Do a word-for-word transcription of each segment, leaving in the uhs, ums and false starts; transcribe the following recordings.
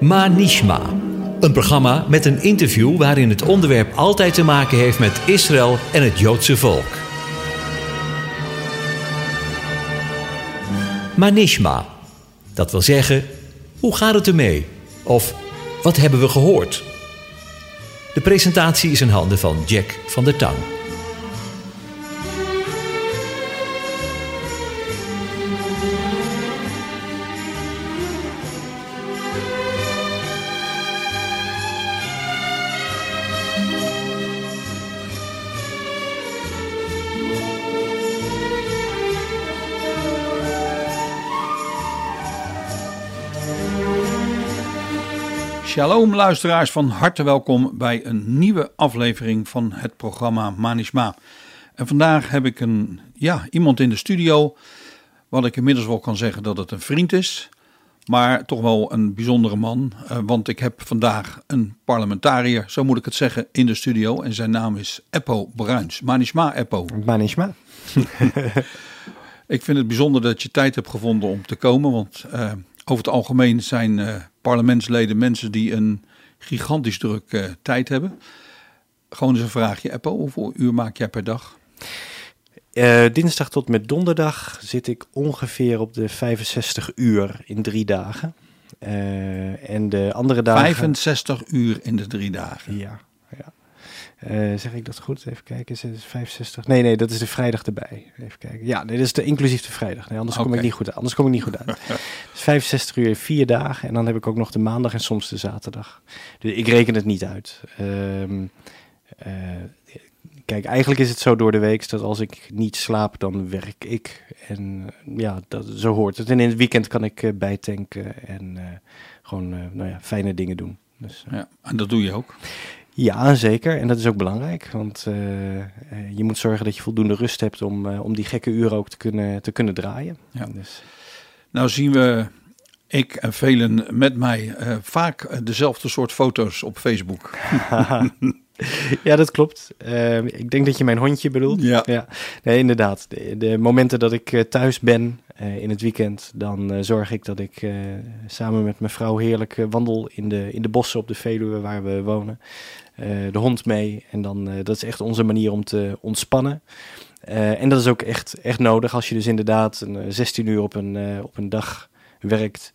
Manishma. Een programma met een interview waarin het onderwerp altijd te maken heeft met Israël en het Joodse volk. Manishma. Dat wil zeggen, hoe gaat het ermee? Of, wat hebben we gehoord? De presentatie is in handen van Jack van der Tang. Shalom luisteraars, van harte welkom bij een nieuwe aflevering van het programma Manishma. En vandaag heb ik een, ja, iemand in de studio, wat ik inmiddels wel kan zeggen dat het een vriend is, maar toch wel een bijzondere man, want ik heb vandaag een parlementariër, zo moet ik het zeggen, in de studio en zijn naam is Eppo Bruins. Manishma, Eppo. Manishma. Ik vind het bijzonder dat je tijd hebt gevonden om te komen, want uh, over het algemeen zijn uh, parlementsleden mensen die een gigantisch druk uh, tijd hebben. Gewoon eens een vraagje, Eppo, hoeveel uur maak jij per dag? Uh, dinsdag tot met donderdag zit ik ongeveer op de vijfenzestig uur in drie dagen. Uh, en de andere dagen... vijfenzestig uur in de drie dagen? Ja, ja. Uh, zeg ik dat goed? Even kijken, is het vijfenzestig? Nee, nee, dat is de vrijdag erbij. Even kijken. Ja, nee, dat is de, inclusief de vrijdag. Nee, anders kom okay. ik niet goed uit. Anders kom ik niet goed uit. Dus vijfenzestig uur in vier dagen. En dan heb ik ook nog de maandag en soms de zaterdag. Dus ik reken het niet uit. Um, uh, kijk, eigenlijk is het zo door de week dat als ik niet slaap, dan werk ik. En ja, dat, zo hoort het. En in het weekend kan ik uh, bijtanken en uh, gewoon uh, nou ja, fijne dingen doen. Dus, uh, ja, en dat doe je ook? Ja, zeker. En dat is ook belangrijk, want uh, je moet zorgen dat je voldoende rust hebt om, uh, om die gekke uren ook te kunnen, te kunnen draaien. Ja. Dus. Nou zien we, ik en velen met mij, uh, vaak dezelfde soort foto's op Facebook. Ja, dat klopt. Uh, ik denk dat je mijn hondje bedoelt. Ja. Ja. Nee, inderdaad. De, de momenten dat ik thuis ben uh, in het weekend, dan uh, zorg ik dat ik uh, samen met mijn vrouw heerlijk uh, wandel in de, in de bossen op de Veluwe waar we wonen. Uh, de hond mee. En dan, uh, dat is echt onze manier om te ontspannen. Uh, en dat is ook echt, echt nodig als je dus inderdaad een, uh, zestien uur op een, uh, op een dag werkt.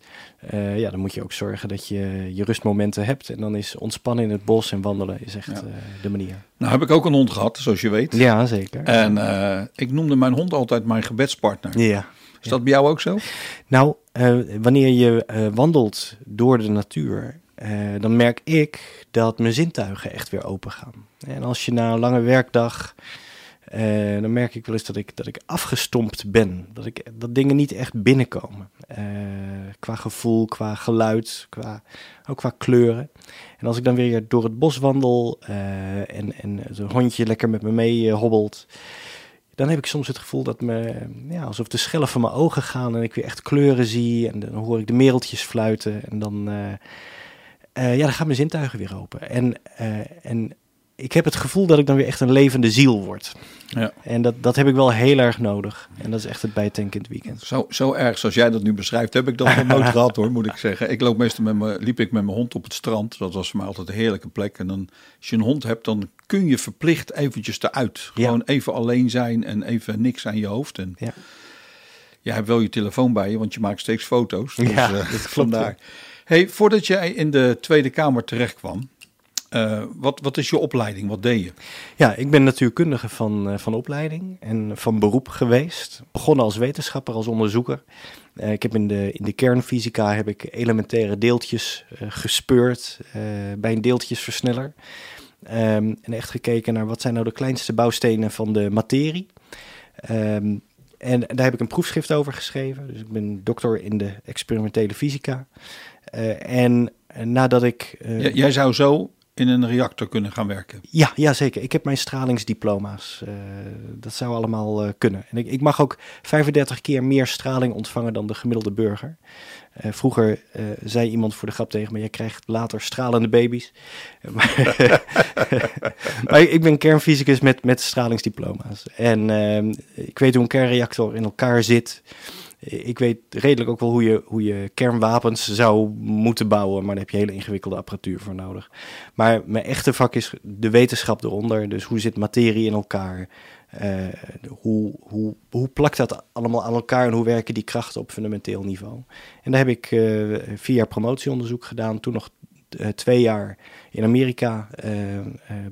Uh, ja, dan moet je ook zorgen dat je je rustmomenten hebt. En dan is ontspannen in het bos en wandelen is echt ja. uh, de manier. Nou heb ik ook een hond gehad, zoals je weet. Ja, zeker. En uh, ik noemde mijn hond altijd mijn gebedspartner. Ja. Is ja. dat bij jou ook zo? Nou, uh, wanneer je uh, wandelt door de natuur, uh, dan merk ik dat mijn zintuigen echt weer open gaan. En als je na een lange werkdag... Uh, dan merk ik wel eens dat ik, dat ik afgestompt ben. Dat, ik, dat dingen niet echt binnenkomen. Uh, qua gevoel, qua geluid, qua, ook qua kleuren. En als ik dan weer door het bos wandel uh, en, en het hondje lekker met me mee uh, hobbelt... dan heb ik soms het gevoel dat me, ja, alsof de schellen van mijn ogen gaan... en ik weer echt kleuren zie en dan hoor ik de mereltjes fluiten. En dan, uh, uh, ja, dan gaan mijn zintuigen weer open. En... Uh, en ik heb het gevoel dat ik dan weer echt een levende ziel word. Ja. En dat, dat heb ik wel heel erg nodig. En dat is echt het bijtanken in het weekend. Zo, zo erg zoals jij dat nu beschrijft, heb ik dat nog nooit gehad hoor, moet ik zeggen. Ik loop meestal met me, liep ik met mijn hond op het strand. Dat was voor mij altijd een heerlijke plek. En dan, als je een hond hebt, dan kun je verplicht eventjes eruit. Gewoon ja. even alleen zijn en even niks aan je hoofd. En ja. je hebt wel je telefoon bij je, want je maakt steeds foto's. Dus, ja, uh, dat klopt. Ja. Hey, voordat jij in de Tweede Kamer terecht kwam, Uh, wat, wat is je opleiding? Wat deed je? Ja, ik ben natuurkundige van, uh, van opleiding en van beroep geweest. Begonnen als wetenschapper, als onderzoeker. Uh, ik heb in de, in de kernfysica heb ik elementaire deeltjes uh, gespeurd uh, bij een deeltjesversneller. Um, en echt gekeken naar wat zijn nou de kleinste bouwstenen van de materie. Um, en daar heb ik een proefschrift over geschreven. Dus ik ben doctor in de experimentele fysica. Uh, en nadat ik... Uh, J- jij zou zo... in een reactor kunnen gaan werken? Ja, ja zeker. Ik heb mijn stralingsdiploma's. Uh, dat zou allemaal uh, kunnen. En ik, ik mag ook vijfendertig keer meer straling ontvangen dan de gemiddelde burger. Uh, vroeger uh, zei iemand voor de grap tegen me, jij krijgt later stralende baby's. Maar, maar ik ben kernfysicus met, met stralingsdiploma's. En uh, ik weet hoe een kernreactor in elkaar zit. ik weet redelijk ook wel hoe je, hoe je kernwapens zou moeten bouwen, maar daar heb je hele ingewikkelde apparatuur voor nodig. Maar mijn echte vak is de wetenschap eronder, dus hoe zit materie in elkaar? Uh, hoe, hoe, hoe plakt dat allemaal aan elkaar en hoe werken die krachten op fundamenteel niveau? En daar heb ik uh, vier jaar promotieonderzoek gedaan, toen nog uh, twee jaar in Amerika uh, uh,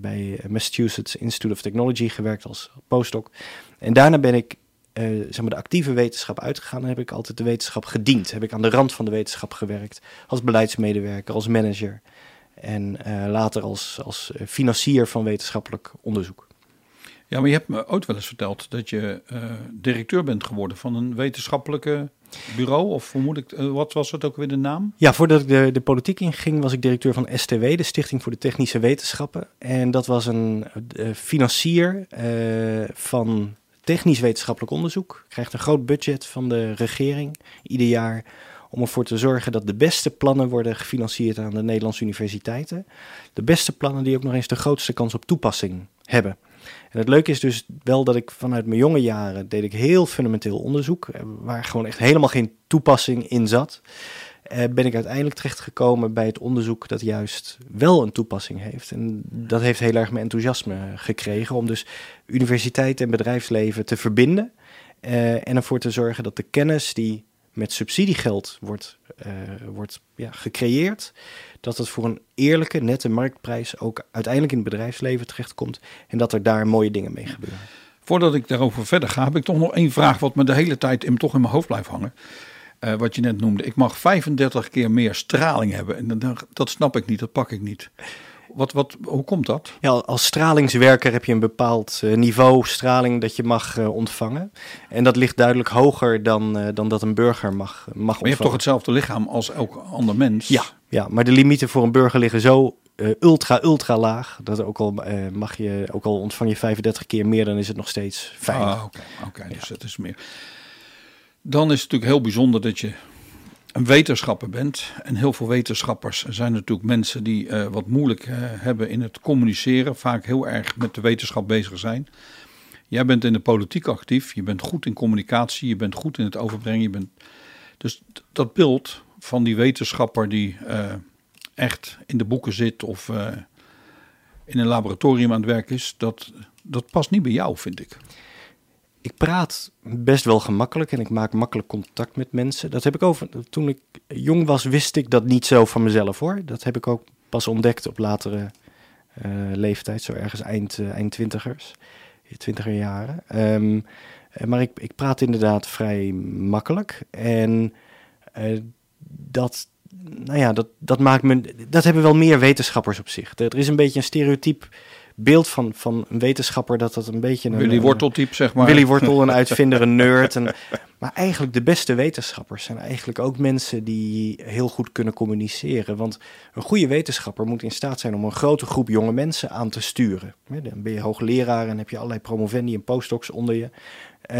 bij Massachusetts Institute of Technology gewerkt als postdoc. En daarna ben ik uh, zeg maar de actieve wetenschap uitgegaan en heb ik altijd de wetenschap gediend. Heb ik aan de rand van de wetenschap gewerkt, als beleidsmedewerker, als manager en uh, later als, als financier van wetenschappelijk onderzoek. Ja, maar je hebt me ooit wel eens verteld dat je uh, directeur bent geworden van een wetenschappelijke bureau, of vermoedelijk, uh, wat was het ook weer de naam? Ja, voordat ik de, de politiek inging was ik directeur van S T W, de Stichting voor de Technische Wetenschappen. En dat was een uh, financier uh, van technisch wetenschappelijk onderzoek. Krijgt een groot budget van de regering ieder jaar om ervoor te zorgen dat de beste plannen worden gefinancierd aan de Nederlandse universiteiten. De beste plannen die ook nog eens de grootste kans op toepassing hebben. En het leuke is dus wel dat ik vanuit mijn jonge jaren deed ik heel fundamenteel onderzoek, waar gewoon echt helemaal geen toepassing in zat. Uh, ben ik uiteindelijk terechtgekomen bij het onderzoek dat juist wel een toepassing heeft. En dat heeft heel erg mijn enthousiasme gekregen om dus universiteit en bedrijfsleven te verbinden. Uh, en ervoor te zorgen dat de kennis die met subsidiegeld wordt, uh, wordt ja, gecreëerd, dat het voor een eerlijke, nette marktprijs ook uiteindelijk in het bedrijfsleven terechtkomt en dat er daar mooie dingen mee gebeuren. Voordat ik daarover verder ga, heb ik toch nog één vraag wat me de hele tijd in, toch in mijn hoofd blijft hangen. Uh, wat je net noemde, ik mag vijfendertig keer meer straling hebben en dat, dat snap ik niet, dat pak ik niet. Wat, wat, hoe komt dat? Ja, als stralingswerker heb je een bepaald niveau straling dat je mag uh, ontvangen. En dat ligt duidelijk hoger dan, uh, dan dat een burger mag, mag maar ontvangen. Maar je hebt toch hetzelfde lichaam als elk ander mens? Ja, ja, maar de limieten voor een burger liggen zo uh, ultra, ultra laag. Dat ook al, uh, mag je, ook al ontvang je vijfendertig keer meer, dan is het nog steeds veilig. Ah, oké, okay, okay, ja. Dus dat is meer. Dan is het natuurlijk heel bijzonder dat je een wetenschapper bent, en heel veel wetenschappers zijn natuurlijk mensen die uh, wat moeilijk uh, hebben in het communiceren, vaak heel erg met de wetenschap bezig zijn. Jij bent in de politiek actief, je bent goed in communicatie, je bent goed in het overbrengen. Je bent... Dus t- dat beeld van die wetenschapper die uh, echt in de boeken zit of uh, in een laboratorium aan het werk is, dat, dat past niet bij jou, vind ik. Ik praat best wel gemakkelijk en ik maak makkelijk contact met mensen. Dat heb ik over. Toen ik jong was, wist ik dat niet zo van mezelf hoor. Dat heb ik ook pas ontdekt op latere uh, leeftijd, zo ergens eind, uh, eind twintigers, twintiger jaren. Um, maar ik, ik praat inderdaad vrij makkelijk. En uh, dat, nou ja, dat, dat maakt me. Dat hebben wel meer wetenschappers op zich. Er is een beetje een stereotype beeld van, van een wetenschapper, dat dat een beetje een Willy Wortel-type, zeg maar. Willy Wortel, een uitvinder, een nerd. En, maar eigenlijk de beste wetenschappers zijn eigenlijk ook mensen die heel goed kunnen communiceren. Want een goede wetenschapper moet in staat zijn om een grote groep jonge mensen aan te sturen. Dan ben je hoogleraar en heb je allerlei promovendi en postdocs onder je.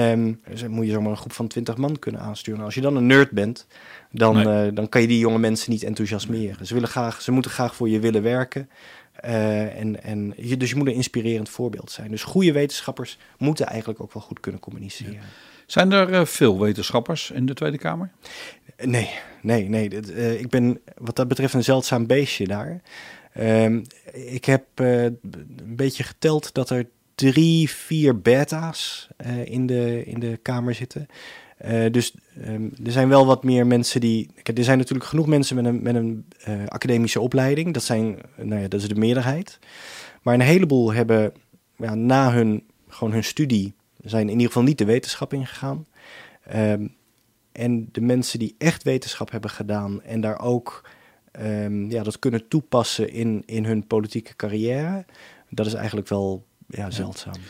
Um, dus dan moet je zomaar een groep van twintig man kunnen aansturen. Als je dan een nerd bent, dan, nee. uh, dan kan je die jonge mensen niet enthousiasmeren. Ze willen graag, ze moeten graag voor je willen werken. Uh, en, en je, dus je moet een inspirerend voorbeeld zijn. Dus goede wetenschappers moeten eigenlijk ook wel goed kunnen communiceren. Ja. Zijn er uh, veel wetenschappers in de Tweede Kamer? Nee, nee, nee. Dat, uh, ik ben wat dat betreft een zeldzaam beestje daar. Uh, ik heb uh, een beetje geteld dat er drie, vier beta's uh, in, de, in de Kamer zitten. Uh, dus um, er zijn wel wat meer mensen die... Kijk, er zijn natuurlijk genoeg mensen met een, met een uh, academische opleiding. Dat zijn, nou ja, dat is de meerderheid. Maar een heleboel hebben ja, na hun, gewoon hun studie... zijn in ieder geval niet de wetenschap ingegaan. Um, en de mensen die echt wetenschap hebben gedaan... en daar ook um, ja, dat kunnen toepassen in, in hun politieke carrière... dat is eigenlijk wel ja, zeldzaam. Ja.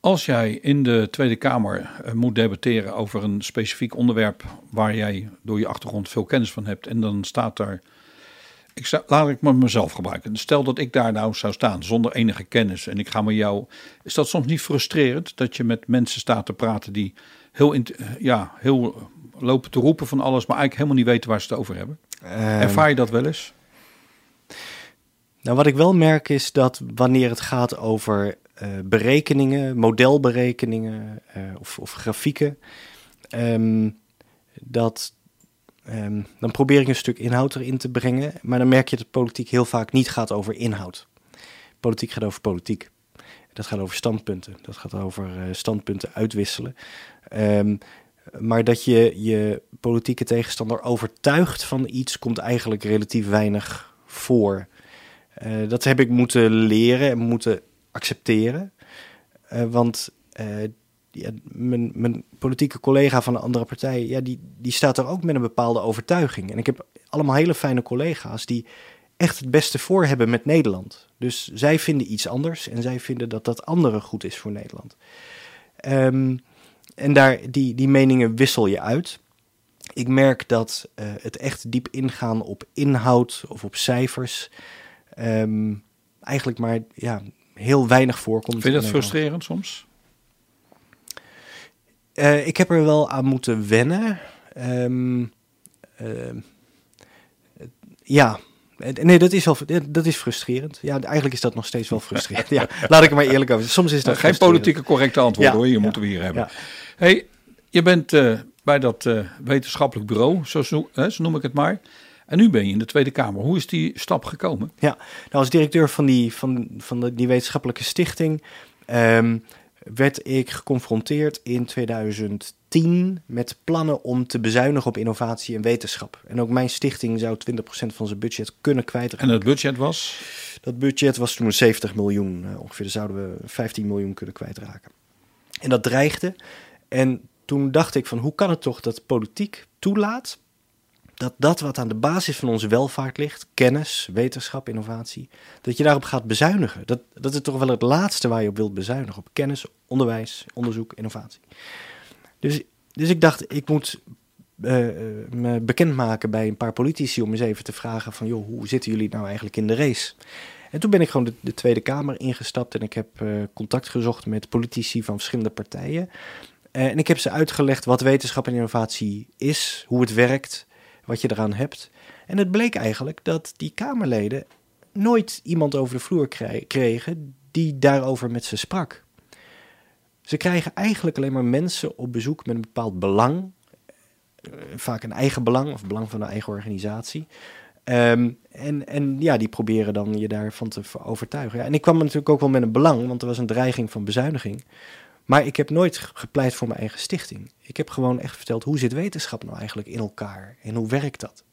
Als jij in de Tweede Kamer uh, moet debatteren over een specifiek onderwerp waar jij door je achtergrond veel kennis van hebt en dan staat daar, ik sta, laat ik maar mezelf gebruiken. Stel dat ik daar nou zou staan zonder enige kennis en ik ga met jou, is dat soms niet frustrerend dat je met mensen staat te praten die heel, in, ja, heel lopen te roepen van alles, maar eigenlijk helemaal niet weten waar ze het over hebben? Uh... Ervaar je dat wel eens? Nou, wat ik wel merk is dat wanneer het gaat over Uh, berekeningen, modelberekeningen uh, of, of grafieken, Um, dat, um, dan probeer ik een stuk inhoud erin te brengen, maar dan merk je dat politiek heel vaak niet gaat over inhoud. Politiek gaat over politiek. Dat gaat over standpunten. Dat gaat over standpunten uitwisselen. Um, maar dat je je politieke tegenstander overtuigt van iets, komt eigenlijk relatief weinig voor. Uh, dat heb ik moeten leren en moeten accepteren. Uh, want uh, ja, mijn, mijn politieke collega van een andere partij, ja, die, die staat er ook met een bepaalde overtuiging. En ik heb allemaal hele fijne collega's die echt het beste voor hebben met Nederland. Dus zij vinden iets anders en zij vinden dat dat andere goed is voor Nederland. Um, en daar, die, die meningen wissel je uit. Ik merk dat uh, het echt diep ingaan op inhoud of op cijfers um, eigenlijk maar ja, heel weinig voorkomt. Vind je dat frustrerend soms? Uh, ik heb er wel aan moeten wennen. Um, uh, ja... Nee, dat is, wel, dat is frustrerend. Ja, eigenlijk is dat nog steeds wel frustrerend. Ja, laat ik er maar eerlijk over. Soms is dat geen politieke correcte antwoord, ja, hoor. Hier ja, moeten we hier hebben. Ja. Hey, je bent uh, bij dat uh, wetenschappelijk bureau, zo, zo, hè, zo noem ik het maar. En nu ben je in de Tweede Kamer. Hoe is die stap gekomen? Ja, nou, als directeur van die, van, van de, die wetenschappelijke stichting um, werd ik geconfronteerd in tweeduizend tien met plannen om te bezuinigen op innovatie en wetenschap. En ook mijn stichting zou twintig procent van zijn budget kunnen kwijtraken. En dat budget was? Dat budget was toen zeventig miljoen ongeveer. Daar zouden we vijftien miljoen kunnen kwijtraken. En dat dreigde. En toen dacht ik van, hoe kan het toch dat politiek toelaat dat dat wat aan de basis van onze welvaart ligt, kennis, wetenschap, innovatie, dat je daarop gaat bezuinigen. Dat, dat is toch wel het laatste waar je op wilt bezuinigen. Op kennis, onderwijs, onderzoek, innovatie. Dus, dus ik dacht, ik moet uh, me bekendmaken bij een paar politici om eens even te vragen van, joh, hoe zitten jullie nou eigenlijk in de race? En toen ben ik gewoon de, de Tweede Kamer ingestapt en ik heb uh, contact gezocht met politici van verschillende partijen. Uh, en ik heb ze uitgelegd wat wetenschap en innovatie is, hoe het werkt, wat je eraan hebt. En het bleek eigenlijk dat die Kamerleden nooit iemand over de vloer krij- kregen die daarover met ze sprak. Ze krijgen eigenlijk alleen maar mensen op bezoek met een bepaald belang. Vaak een eigen belang of belang van een eigen organisatie. Um, en, en ja, die proberen dan je daarvan te overtuigen. Ja, en ik kwam natuurlijk ook wel met een belang, want er was een dreiging van bezuiniging. Maar ik heb nooit gepleit voor mijn eigen stichting. Ik heb gewoon echt verteld, hoe zit wetenschap nou eigenlijk in elkaar? En hoe werkt dat?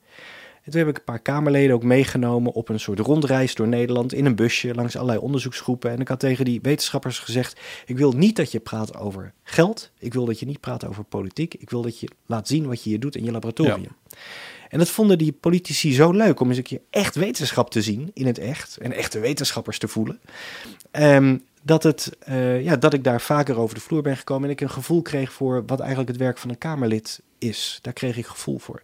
En toen heb ik een paar Kamerleden ook meegenomen op een soort rondreis door Nederland in een busje langs allerlei onderzoeksgroepen. En ik had tegen die wetenschappers gezegd, ik wil niet dat je praat over geld. Ik wil dat je niet praat over politiek. Ik wil dat je laat zien wat je hier doet in je laboratorium. Ja. En dat vonden die politici zo leuk om eens een keer echt wetenschap te zien in het echt. En echte wetenschappers te voelen. Um, dat, het, uh, ja, dat ik daar vaker over de vloer ben gekomen en ik een gevoel kreeg voor wat eigenlijk het werk van een Kamerlid is. Daar kreeg ik gevoel voor.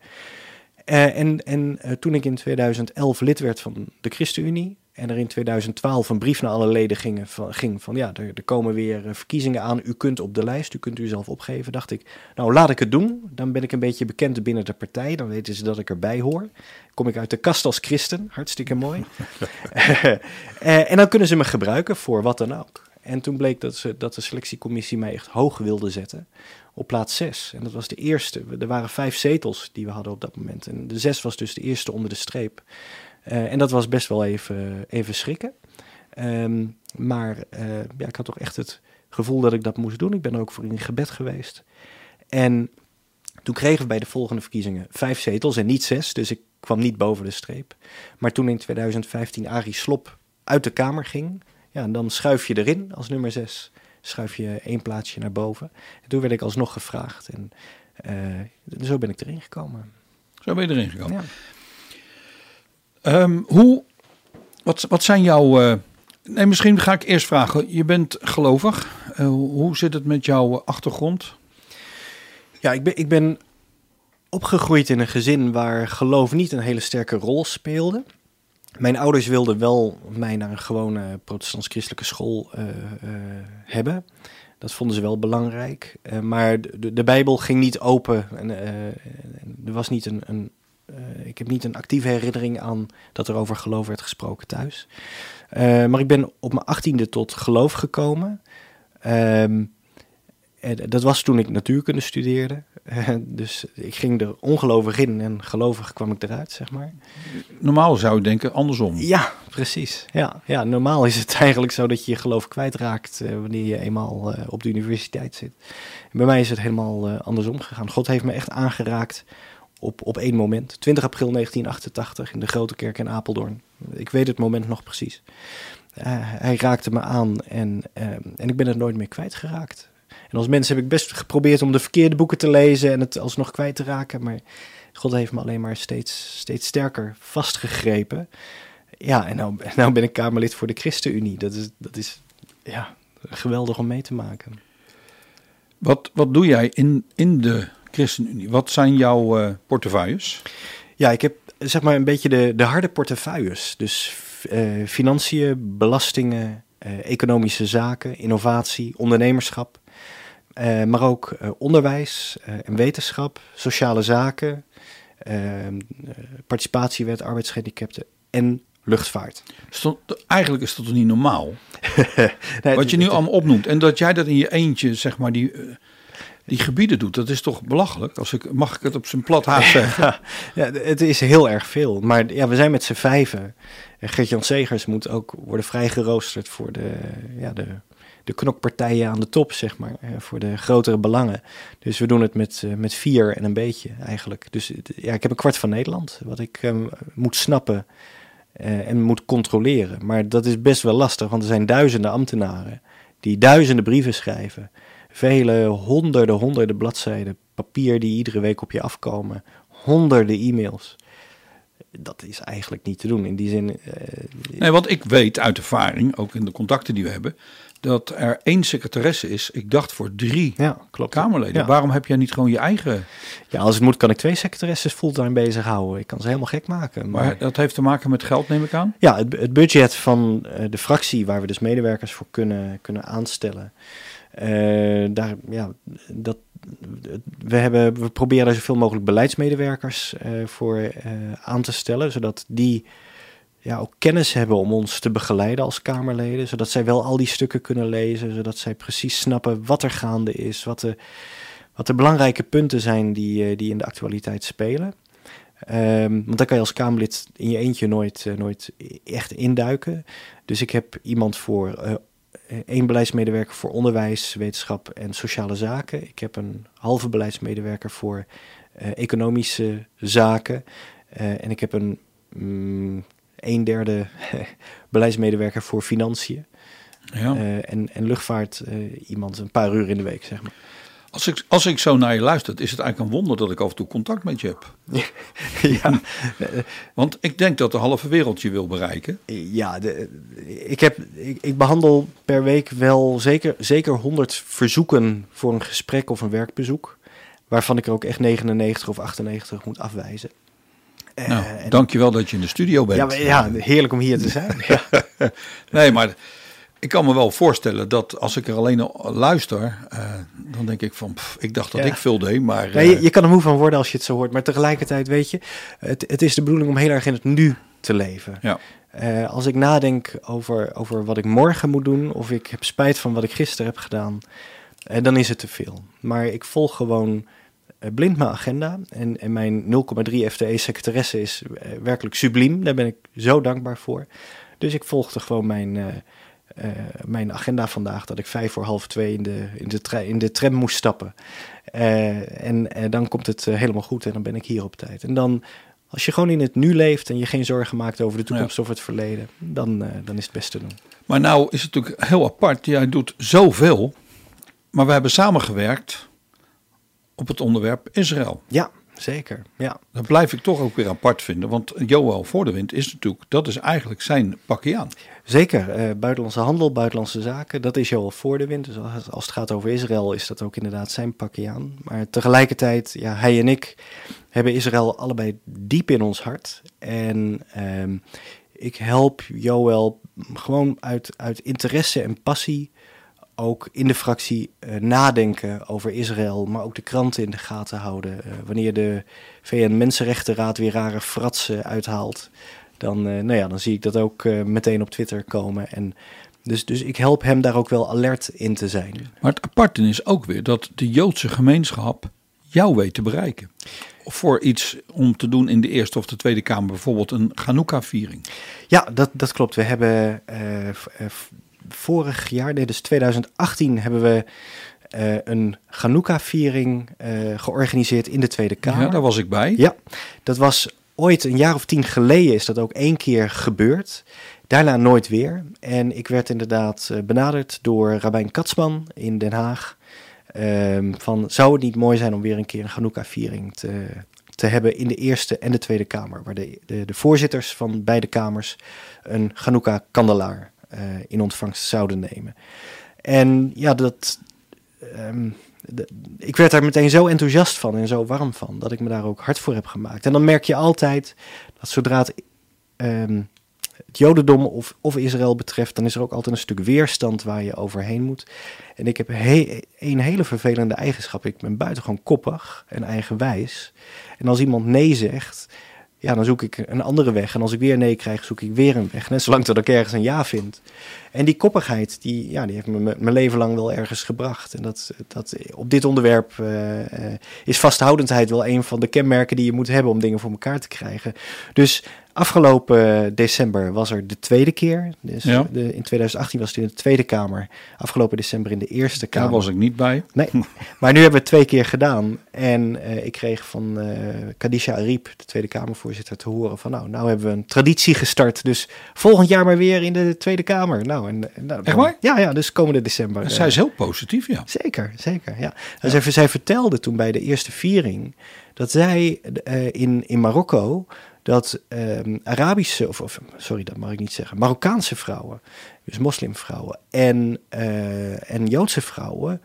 Uh, en en uh, toen ik in tweeduizend elf lid werd van de ChristenUnie en er in tweeduizend twaalf een brief naar alle leden ging van, ging van ja, er, er komen weer verkiezingen aan, u kunt op de lijst, u kunt u zelf opgeven, dacht ik, nou laat ik het doen, dan ben ik een beetje bekend binnen de partij, dan weten ze dat ik erbij hoor, kom ik uit de kast als christen, hartstikke mooi. uh, uh, en dan kunnen ze me gebruiken voor wat dan ook. En toen bleek dat, ze, dat de selectiecommissie mij echt hoog wilde zetten op plaats zes. En dat was de eerste. Er waren vijf zetels die we hadden op dat moment. En de zes was dus de eerste onder de streep. Uh, en dat was best wel even, even schrikken. Um, maar uh, ja, ik had toch echt het gevoel dat ik dat moest doen. Ik ben er ook voor in gebed geweest. En toen kregen we bij de volgende verkiezingen vijf zetels en niet zes. Dus ik kwam niet boven de streep. Maar toen in tweeduizend vijftien Arie Slob uit de Kamer ging, ja, en dan schuif je erin als nummer zes. Schuif je één plaatsje naar boven. En toen werd ik alsnog gevraagd. En uh, zo ben ik erin gekomen. Zo ben je erin gekomen. Ja. Um, hoe, wat, wat zijn jouw... Uh, nee, misschien ga ik eerst vragen. Je bent gelovig. Uh, hoe zit het met jouw achtergrond? Ja, ik ben, ik ben opgegroeid in een gezin waar geloof niet een hele sterke rol speelde. Mijn ouders wilden wel mij naar een gewone protestants-christelijke school uh, uh, hebben. Dat vonden ze wel belangrijk. Uh, maar de, de Bijbel ging niet open. En, uh, er was niet een, een, uh, ik heb niet een actieve herinnering aan dat er over geloof werd gesproken thuis. Uh, maar ik ben op mijn achttiende tot geloof gekomen. Um, en dat was toen ik natuurkunde studeerde. Dus ik ging er ongelovig in en gelovig kwam ik eruit, zeg maar. Normaal zou je denken andersom. Ja, precies. Ja, ja, normaal is het eigenlijk zo dat je je geloof kwijtraakt uh, wanneer je eenmaal uh, op de universiteit zit. En bij mij is het helemaal uh, andersom gegaan. God heeft me echt aangeraakt op, op één moment. twintig april negentien achtentachtig in de Grote Kerk in Apeldoorn. Ik weet het moment nog precies. Uh, hij raakte me aan en, uh, en ik ben het nooit meer kwijtgeraakt. En als mens heb ik best geprobeerd om de verkeerde boeken te lezen en het alsnog kwijt te raken. Maar God heeft me alleen maar steeds, steeds sterker vastgegrepen. Ja, en nou, nou ben ik Kamerlid voor de ChristenUnie. Dat is, dat is ja, geweldig om mee te maken. Wat, wat doe jij in, in de ChristenUnie? Wat zijn jouw uh, portefeuilles? Ja, ik heb zeg maar een beetje de, de harde portefeuilles. Dus uh, financiën, belastingen, uh, economische zaken, innovatie, ondernemerschap. Uh, maar ook uh, onderwijs uh, en wetenschap, sociale zaken, uh, participatiewet, arbeidsgehandicapten en luchtvaart. Stond, eigenlijk is dat toch niet normaal? nee, Wat je nu allemaal opnoemt. En dat jij dat in je eentje, zeg maar, die... Uh... die gebieden doet, dat is toch belachelijk? Als ik, mag ik het op zijn plat haast zeggen? Ja, ja, het is heel erg veel. Maar ja, we zijn met z'n vijven. Gert-Jan Segers moet ook worden vrijgeroosterd voor de, ja, de, de knokpartijen aan de top, zeg maar. Voor de grotere belangen. Dus we doen het met, met vier en een beetje eigenlijk. Dus ja, ik heb een kwart van Nederland. Wat ik um, moet snappen uh, en moet controleren. Maar dat is best wel lastig, want er zijn duizenden ambtenaren die duizenden brieven schrijven. Vele honderden, honderden bladzijden papier die iedere week op je afkomen. Honderden e-mails. Dat is eigenlijk niet te doen. In die zin... Uh, nee, want ik weet uit ervaring, ook in de contacten die we hebben, dat er één secretaresse is, ik dacht voor drie ja, klopt. Kamerleden. Ja. Waarom heb jij niet gewoon je eigen... Ja, als het moet kan ik twee secretaresses fulltime bezighouden. Ik kan ze helemaal gek maken. Maar, maar dat heeft te maken met geld, neem ik aan? Ja, het, het budget van de fractie, waar we dus medewerkers voor kunnen, kunnen aanstellen... Uh, daar, ja, dat, we, hebben, we proberen daar zoveel mogelijk beleidsmedewerkers uh, voor uh, aan te stellen, zodat die ja, ook kennis hebben om ons te begeleiden als Kamerleden, zodat zij wel al die stukken kunnen lezen, zodat zij precies snappen wat er gaande is, wat de, wat de belangrijke punten zijn die, uh, die in de actualiteit spelen. Um, want daar kan je als Kamerlid in je eentje nooit, uh, nooit echt induiken. Dus ik heb iemand voor uh, Eén beleidsmedewerker voor onderwijs, wetenschap en sociale zaken. Ik heb een halve beleidsmedewerker voor uh, economische zaken. Uh, en ik heb een mm, een derde beleidsmedewerker voor financiën. Ja. Uh, en, en luchtvaart uh, iemand een paar uur in de week, zeg maar. Als ik, als ik zo naar je luister, is het eigenlijk een wonder dat ik af en toe contact met je heb. Ja. Want ik denk dat de halve wereld je wil bereiken. Ja, de, ik, heb, ik, ik behandel per week wel zeker, zeker honderd verzoeken voor een gesprek of een werkbezoek. Waarvan ik er ook echt negenennegentig of achtennegentig moet afwijzen. Nou, uh, en, dankjewel dat je in de studio bent. Ja, maar, ja heerlijk om hier te zijn. Ja. Nee, maar... Ik kan me wel voorstellen dat als ik er alleen al luister, uh, dan denk ik van, pff, ik dacht dat ja. ik veel deed, maar... Uh... Ja, je, je kan er moe van worden als je het zo hoort, maar tegelijkertijd weet je, het, het is de bedoeling om heel erg in het nu te leven. Ja. Uh, als ik nadenk over, over wat ik morgen moet doen, of ik heb spijt van wat ik gisteren heb gedaan, uh, dan is het te veel. Maar ik volg gewoon uh, blind mijn agenda en, en mijn nul komma drie F T E secretaresse is uh, werkelijk subliem, daar ben ik zo dankbaar voor. Dus ik volgde gewoon mijn... Uh, Uh, mijn agenda vandaag, dat ik vijf voor half twee in de, in de, tra- in de tram moest stappen. Uh, en uh, dan komt het uh, helemaal goed en dan ben ik hier op tijd. En dan, als je gewoon in het nu leeft en je geen zorgen maakt over de toekomst ja. of het verleden, dan, uh, dan is het best te doen. Maar nou is het natuurlijk heel apart. Jij doet zoveel, maar we hebben samengewerkt op het onderwerp Israël. Ja, zeker. Ja. Dat blijf ik toch ook weer apart vinden, want Joël Voordewind is natuurlijk, dat is eigenlijk zijn pakje aan. Zeker, uh, buitenlandse handel, buitenlandse zaken, dat is Joël Voordewind. Dus als, als het gaat over Israël is dat ook inderdaad zijn pakje aan. Maar tegelijkertijd, ja, hij en ik hebben Israël allebei diep in ons hart. En uh, ik help Joël gewoon uit, uit interesse en passie ook in de fractie uh, nadenken over Israël, maar ook de kranten in de gaten houden. Uh, wanneer de V N-Mensenrechtenraad weer rare fratsen uithaalt, dan, uh, nou ja, dan zie ik dat ook uh, meteen op Twitter komen. En dus, dus ik help hem daar ook wel alert in te zijn. Maar het aparte is ook weer dat de Joodse gemeenschap jou weet te bereiken. Of voor iets om te doen in de Eerste of de Tweede Kamer, bijvoorbeeld een Chanukka-viering. Ja, dat, dat klopt. We hebben uh, vorig jaar, dus tweeduizend achttien, hebben we uh, een Chanukka-viering uh, georganiseerd in de Tweede Kamer. Ja, daar was ik bij. Ja, dat was ooit een jaar of tien geleden is dat ook één keer gebeurd. Daarna nooit weer. En ik werd inderdaad benaderd door rabbijn Katsman in Den Haag. Um, van, zou het niet mooi zijn om weer een keer een Chanukka-viering te, te hebben in de Eerste en de Tweede Kamer, waar de, de, de voorzitters van beide kamers een Chanukka-kandelaar uh, in ontvangst zouden nemen. En ja, dat, um, de, ik werd daar meteen zo enthousiast van en zo warm van, dat ik me daar ook hard voor heb gemaakt. En dan merk je altijd dat zodra het, um, het Jodendom of, of Israël betreft, dan is er ook altijd een stuk weerstand waar je overheen moet. En ik heb he- een hele vervelende eigenschap. Ik ben buitengewoon koppig en eigenwijs. En als iemand nee zegt, ja, dan zoek ik een andere weg. En als ik weer nee krijg, zoek ik weer een weg. Net zolang dat ik ergens een ja vind. En die koppigheid, die, ja, die heeft me mijn leven lang wel ergens gebracht. En dat, dat, op dit onderwerp uh, is vasthoudendheid wel een van de kenmerken die je moet hebben om dingen voor elkaar te krijgen. Dus afgelopen december was er de tweede keer. Dus ja. de, in tweeduizend achttien was het in de Tweede Kamer. Afgelopen december in de Eerste Kamer. Daar was ik niet bij. Nee, maar nu hebben we het twee keer gedaan. En uh, ik kreeg van uh, Khadisha Ariep, de Tweede Kamervoorzitter, te horen van nou, nou hebben we een traditie gestart. Dus volgend jaar maar weer in de Tweede Kamer. Nou, en, en, nou, echt waar? Ja, ja, dus komende december. En zij is heel positief, ja. Zeker, zeker, ja. ja. Dus even, zij vertelde toen bij de eerste viering dat zij uh, in, in Marokko dat um, Arabische, of, of sorry, dat mag ik niet zeggen, Marokkaanse vrouwen, dus moslimvrouwen en, uh, en Joodse vrouwen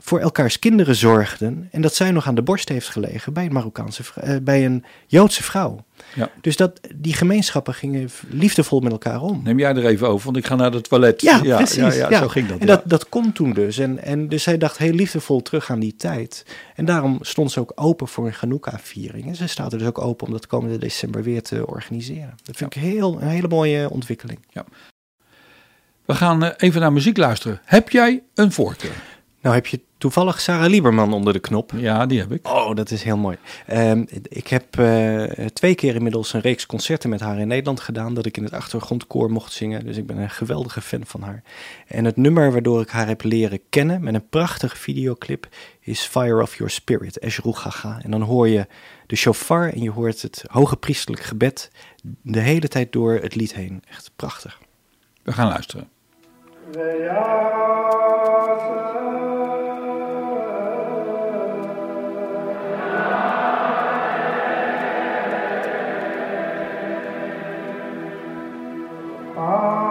voor elkaars kinderen zorgden en dat zij nog aan de borst heeft gelegen bij een, Marokkaanse, uh, bij een Joodse vrouw. Ja. Dus dat, die gemeenschappen gingen liefdevol met elkaar om. Neem jij er even over, want ik ga naar het toilet. Ja, ja precies. Ja, ja, ja. Zo ging dat. En dat, ja. dat kon toen dus. En, en dus zij dacht heel liefdevol terug aan die tijd. En daarom stond ze ook open voor een Chanukka-viering. En ze staat er dus ook open om dat komende december weer te organiseren. Dat vind ja. ik heel, een hele mooie ontwikkeling. Ja. We gaan even naar muziek luisteren. Heb jij een voorkeur? Nou heb je toevallig Sarah Lieberman onder de knop. Ja, die heb ik. Oh, dat is heel mooi. Uh, ik heb uh, twee keer inmiddels een reeks concerten met haar in Nederland gedaan, dat ik in het achtergrondkoor mocht zingen. Dus ik ben een geweldige fan van haar. En het nummer waardoor ik haar heb leren kennen, met een prachtige videoclip, is Fire of Your Spirit, Eshruch Haga. En dan hoor je de shofar en je hoort het hoge priesterlijk gebed de hele tijd door het lied heen. Echt prachtig. We gaan luisteren. All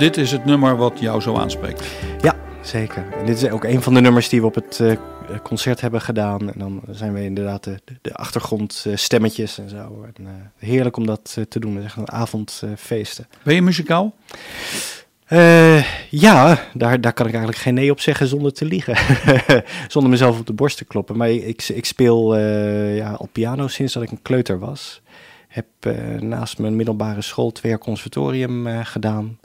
dit is het nummer wat jou zo aanspreekt. Ja, zeker. En dit is ook een van de nummers die we op het uh, concert hebben gedaan. En dan zijn we inderdaad de, de achtergrondstemmetjes en zo. En, uh, heerlijk om dat uh, te doen. Dat is echt een avondfeesten. Uh, ben je muzikaal? Uh, ja, daar, daar kan ik eigenlijk geen nee op zeggen zonder te liegen. Zonder mezelf op de borst te kloppen. Maar ik, ik speel uh, ja, al piano sinds dat ik een kleuter was. Heb uh, naast mijn middelbare school twee jaar conservatorium uh, gedaan.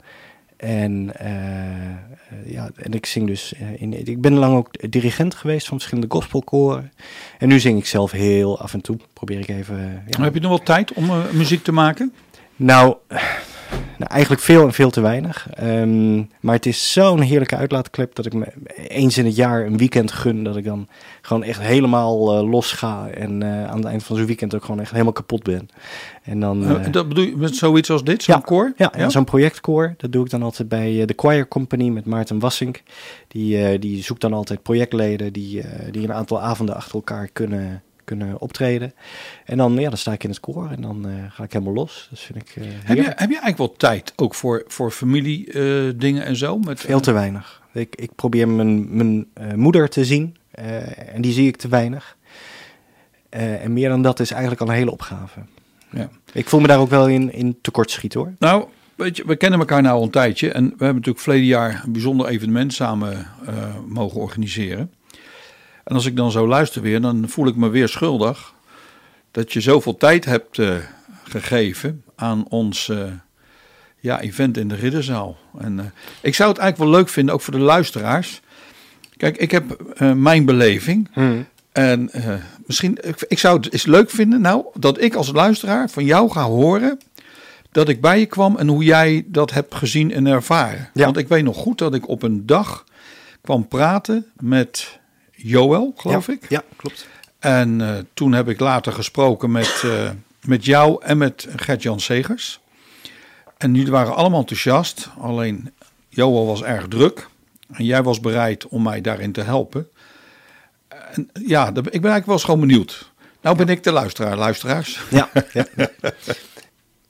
En, uh, ja, en ik zing dus. Uh, in, ik ben lang ook dirigent geweest van verschillende gospelkoren. En nu zing ik zelf heel af en toe. Probeer ik even. Uh, ja. Heb je nog wel tijd om uh, muziek te maken? Nou, uh, nou, eigenlijk veel en veel te weinig. Um, maar het is zo'n heerlijke uitlaatklep dat ik me eens in het jaar een weekend gun. Dat ik dan gewoon echt helemaal uh, los ga. En uh, aan het eind van zo'n weekend ook gewoon echt helemaal kapot ben. En dan, uh, uh, dat bedoel je met zoiets als dit? Zo'n ja, koor? Ja, ja, zo'n projectkoor. Dat doe ik dan altijd bij uh, The Choir Company met Maarten Wassink. Die, uh, die zoekt dan altijd projectleden die, uh, die een aantal avonden achter elkaar kunnen... kunnen optreden. En dan, ja, dan sta ik in het koor en dan uh, ga ik helemaal los. Dat vind ik uh, heb, je, heb je eigenlijk wel tijd ook voor, voor familie uh, dingen en zo? Met, Veel te weinig. Ik, ik probeer mijn, mijn uh, moeder te zien uh, en die zie ik te weinig. Uh, en meer dan dat is eigenlijk al een hele opgave. Ja. Ik voel me daar ook wel in, in tekortschiet hoor. Nou, weet je, we kennen elkaar nou al een tijdje en we hebben natuurlijk verleden jaar een bijzonder evenement samen uh, mogen organiseren. En als ik dan zo luister weer, dan voel ik me weer schuldig dat je zoveel tijd hebt uh, gegeven aan ons uh, ja, event in de Ridderzaal. En, uh, ik zou het eigenlijk wel leuk vinden, ook voor de luisteraars. Kijk, ik heb uh, mijn beleving. Hmm. En uh, misschien, ik, ik zou het eens leuk vinden nou, dat ik als luisteraar van jou ga horen dat ik bij je kwam en hoe jij dat hebt gezien en ervaren. Ja. Want ik weet nog goed dat ik op een dag kwam praten met... Joël, geloof ja, ik. Ja, klopt. En uh, toen heb ik later gesproken met, uh, met jou en met Gert-Jan Segers. En jullie waren allemaal enthousiast. Alleen Joël was erg druk. En jij was bereid om mij daarin te helpen. En, ja, ik ben eigenlijk wel eens gewoon benieuwd. Nou ben ik de luisteraar, luisteraars. Ja, ja, ja.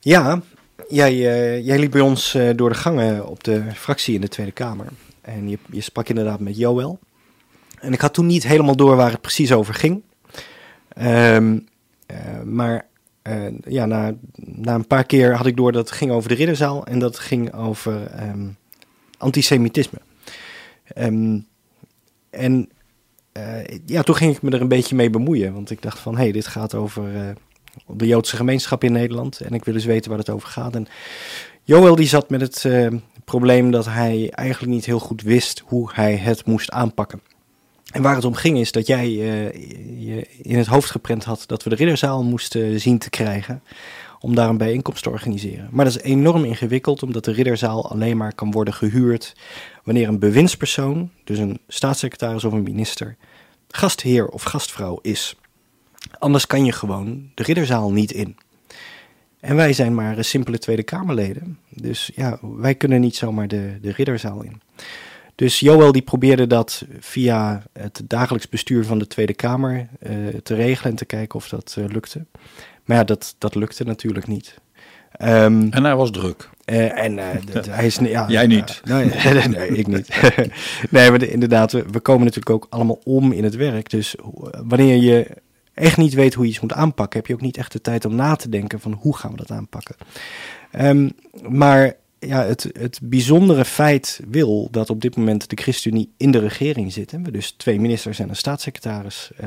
Ja, jij, uh, jij liep bij ons uh, door de gangen op de fractie in de Tweede Kamer. En je, je sprak inderdaad met Joël. En ik had toen niet helemaal door waar het precies over ging. Um, uh, maar uh, ja, na, na een paar keer had ik door dat het ging over de Ridderzaal. En dat ging over um, antisemitisme. Um, en uh, ja, toen ging ik me er een beetje mee bemoeien. Want ik dacht van, hé, hey, dit gaat over uh, de Joodse gemeenschap in Nederland. En ik wil eens weten waar het over gaat. En Joël die zat met het uh, probleem dat hij eigenlijk niet heel goed wist hoe hij het moest aanpakken. En waar het om ging is dat jij uh, je in het hoofd geprent had dat we de Ridderzaal moesten zien te krijgen om daar een bijeenkomst te organiseren. Maar dat is enorm ingewikkeld omdat de Ridderzaal alleen maar kan worden gehuurd wanneer een bewindspersoon, dus een staatssecretaris of een minister, gastheer of gastvrouw is. Anders kan je gewoon de Ridderzaal niet in. En wij zijn maar simpele Tweede Kamerleden, dus ja, wij kunnen niet zomaar de, de Ridderzaal in. Dus Joël die probeerde dat via het dagelijks bestuur van de Tweede Kamer uh, te regelen en te kijken of dat uh, lukte. Maar ja, dat, dat lukte natuurlijk niet. Um, en hij was druk. Uh, en uh, d- hij is... Ja, jij niet. Uh, nou, nee, nee, nee, ik niet. Nee, maar de, inderdaad, we, we komen natuurlijk ook allemaal om in het werk. Dus wanneer je echt niet weet hoe je iets moet aanpakken, heb je ook niet echt de tijd om na te denken van hoe gaan we dat aanpakken. Um, maar... Ja, het, het bijzondere feit wil dat op dit moment de ChristenUnie in de regering zit. En we dus twee ministers en een staatssecretaris uh,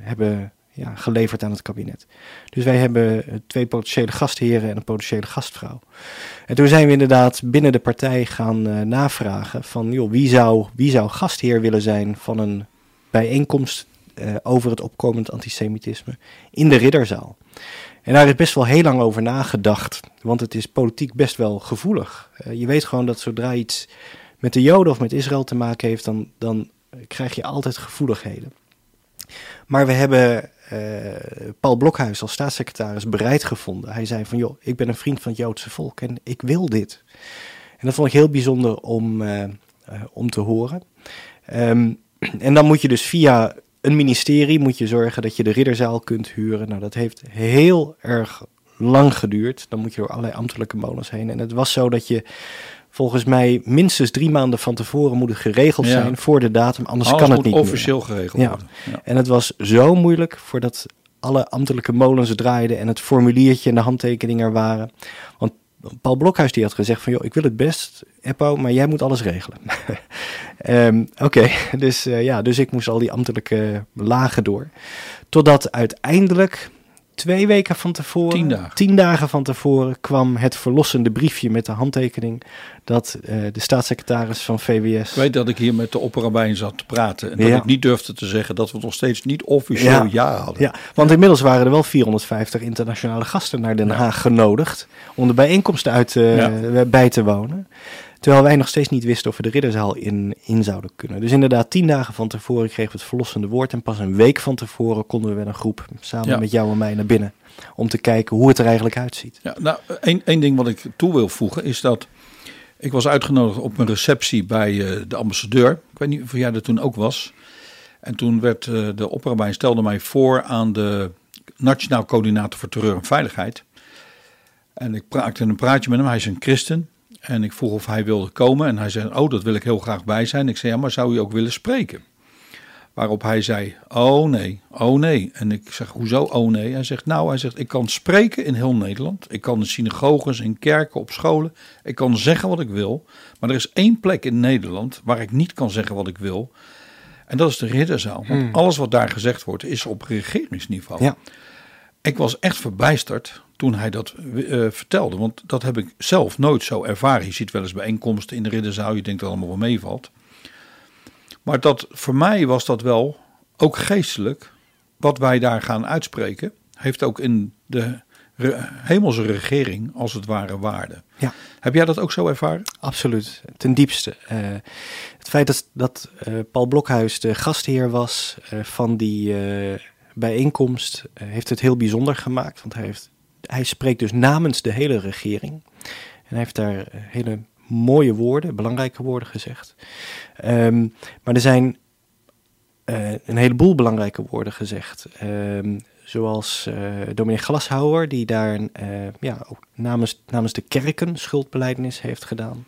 hebben ja, geleverd aan het kabinet. Dus wij hebben twee potentiële gastheren en een potentiële gastvrouw. En toen zijn we inderdaad binnen de partij gaan uh, navragen van joh, wie zou, wie zou gastheer willen zijn van een bijeenkomst uh, over het opkomend antisemitisme in de Ridderzaal. En daar is best wel heel lang over nagedacht, want het is politiek best wel gevoelig. Je weet gewoon dat zodra iets met de Joden of met Israël te maken heeft, dan, dan krijg je altijd gevoeligheden. Maar we hebben uh, Paul Blokhuis als staatssecretaris bereid gevonden. Hij zei van, joh, ik ben een vriend van het Joodse volk en ik wil dit. En dat vond ik heel bijzonder om, uh, uh, om te horen. Um, en dan moet je dus via... Een ministerie moet je zorgen dat je de Ridderzaal kunt huren. Nou, dat heeft heel erg lang geduurd. Dan moet je door allerlei ambtelijke molens heen. En het was zo dat je volgens mij minstens drie maanden van tevoren moet het geregeld ja. zijn voor de datum. Anders Alles kan het niet meer. Alles moet officieel geregeld ja. worden. Ja. En het was zo moeilijk voordat alle ambtelijke molens draaiden en het formuliertje en de handtekeningen er waren. Want Paul Blokhuis die had gezegd van, joh, ik wil het best, Eppo, maar jij moet alles regelen. um, Oké, okay. dus, uh, ja, dus ik moest al die ambtelijke lagen door. Totdat uiteindelijk twee weken van tevoren, tien dagen, tien dagen van tevoren, kwam het verlossende briefje met de handtekening dat uh, de staatssecretaris van V W S... Ik weet dat ik hier met de opperrabbijn zat te praten en dat ja. ik niet durfde te zeggen dat we nog steeds niet officieel ja, ja hadden. Ja, want ja. inmiddels waren er wel vierhonderdvijftig internationale gasten naar Den Haag ja. genodigd om de bijeenkomsten uit, uh, ja. bij te wonen. Terwijl wij nog steeds niet wisten of we de ridderzaal in, in zouden kunnen. Dus inderdaad, tien dagen van tevoren kregen we het verlossende woord. En pas een week van tevoren konden we met een groep samen ja. met jou en mij naar binnen. Om te kijken hoe het er eigenlijk uitziet. Ja, nou, één, één ding wat ik toe wil voegen is dat ik was uitgenodigd op een receptie bij uh, de ambassadeur. Ik weet niet of jij dat toen ook was. En toen werd uh, de opperrabbijn stelde mij voor aan de Nationaal Coördinator voor Terreur en Veiligheid. En ik praakte een praatje met hem. Hij is een christen. En ik vroeg of hij wilde komen en hij zei, oh, dat wil ik heel graag bij zijn. Ik zei, ja, maar zou u ook willen spreken? Waarop hij zei, oh nee, oh nee. En ik zeg, hoezo oh nee? Hij zegt, nou, hij zegt, ik kan spreken in heel Nederland. Ik kan in synagoges, in kerken, op scholen. Ik kan zeggen wat ik wil. Maar er is één plek in Nederland waar ik niet kan zeggen wat ik wil. En dat is de ridderzaal. Want hmm. alles wat daar gezegd wordt, is op regeringsniveau. Ja. Ik was echt verbijsterd toen hij dat uh, vertelde. Want dat heb ik zelf nooit zo ervaren. Je ziet wel eens bijeenkomsten in de ridderzaal. Je denkt dat het allemaal wel meevalt. Maar dat, voor mij was dat wel, ook geestelijk, wat wij daar gaan uitspreken, heeft ook in de re- hemelse regering als het ware waarde. Ja. Heb jij dat ook zo ervaren? Absoluut, ten diepste. Uh, het feit dat, dat uh, Paul Blokhuis de gastheer was uh, van die uh, bijeenkomst, uh, heeft het heel bijzonder gemaakt. Want hij heeft... Hij spreekt dus namens de hele regering. En hij heeft daar hele mooie woorden, belangrijke woorden gezegd. Um, maar er zijn uh, een heleboel belangrijke woorden gezegd. Um, zoals uh, dominee Glashouwer, die daar uh, ja, ook namens, namens de kerken schuldbelijdenis heeft gedaan.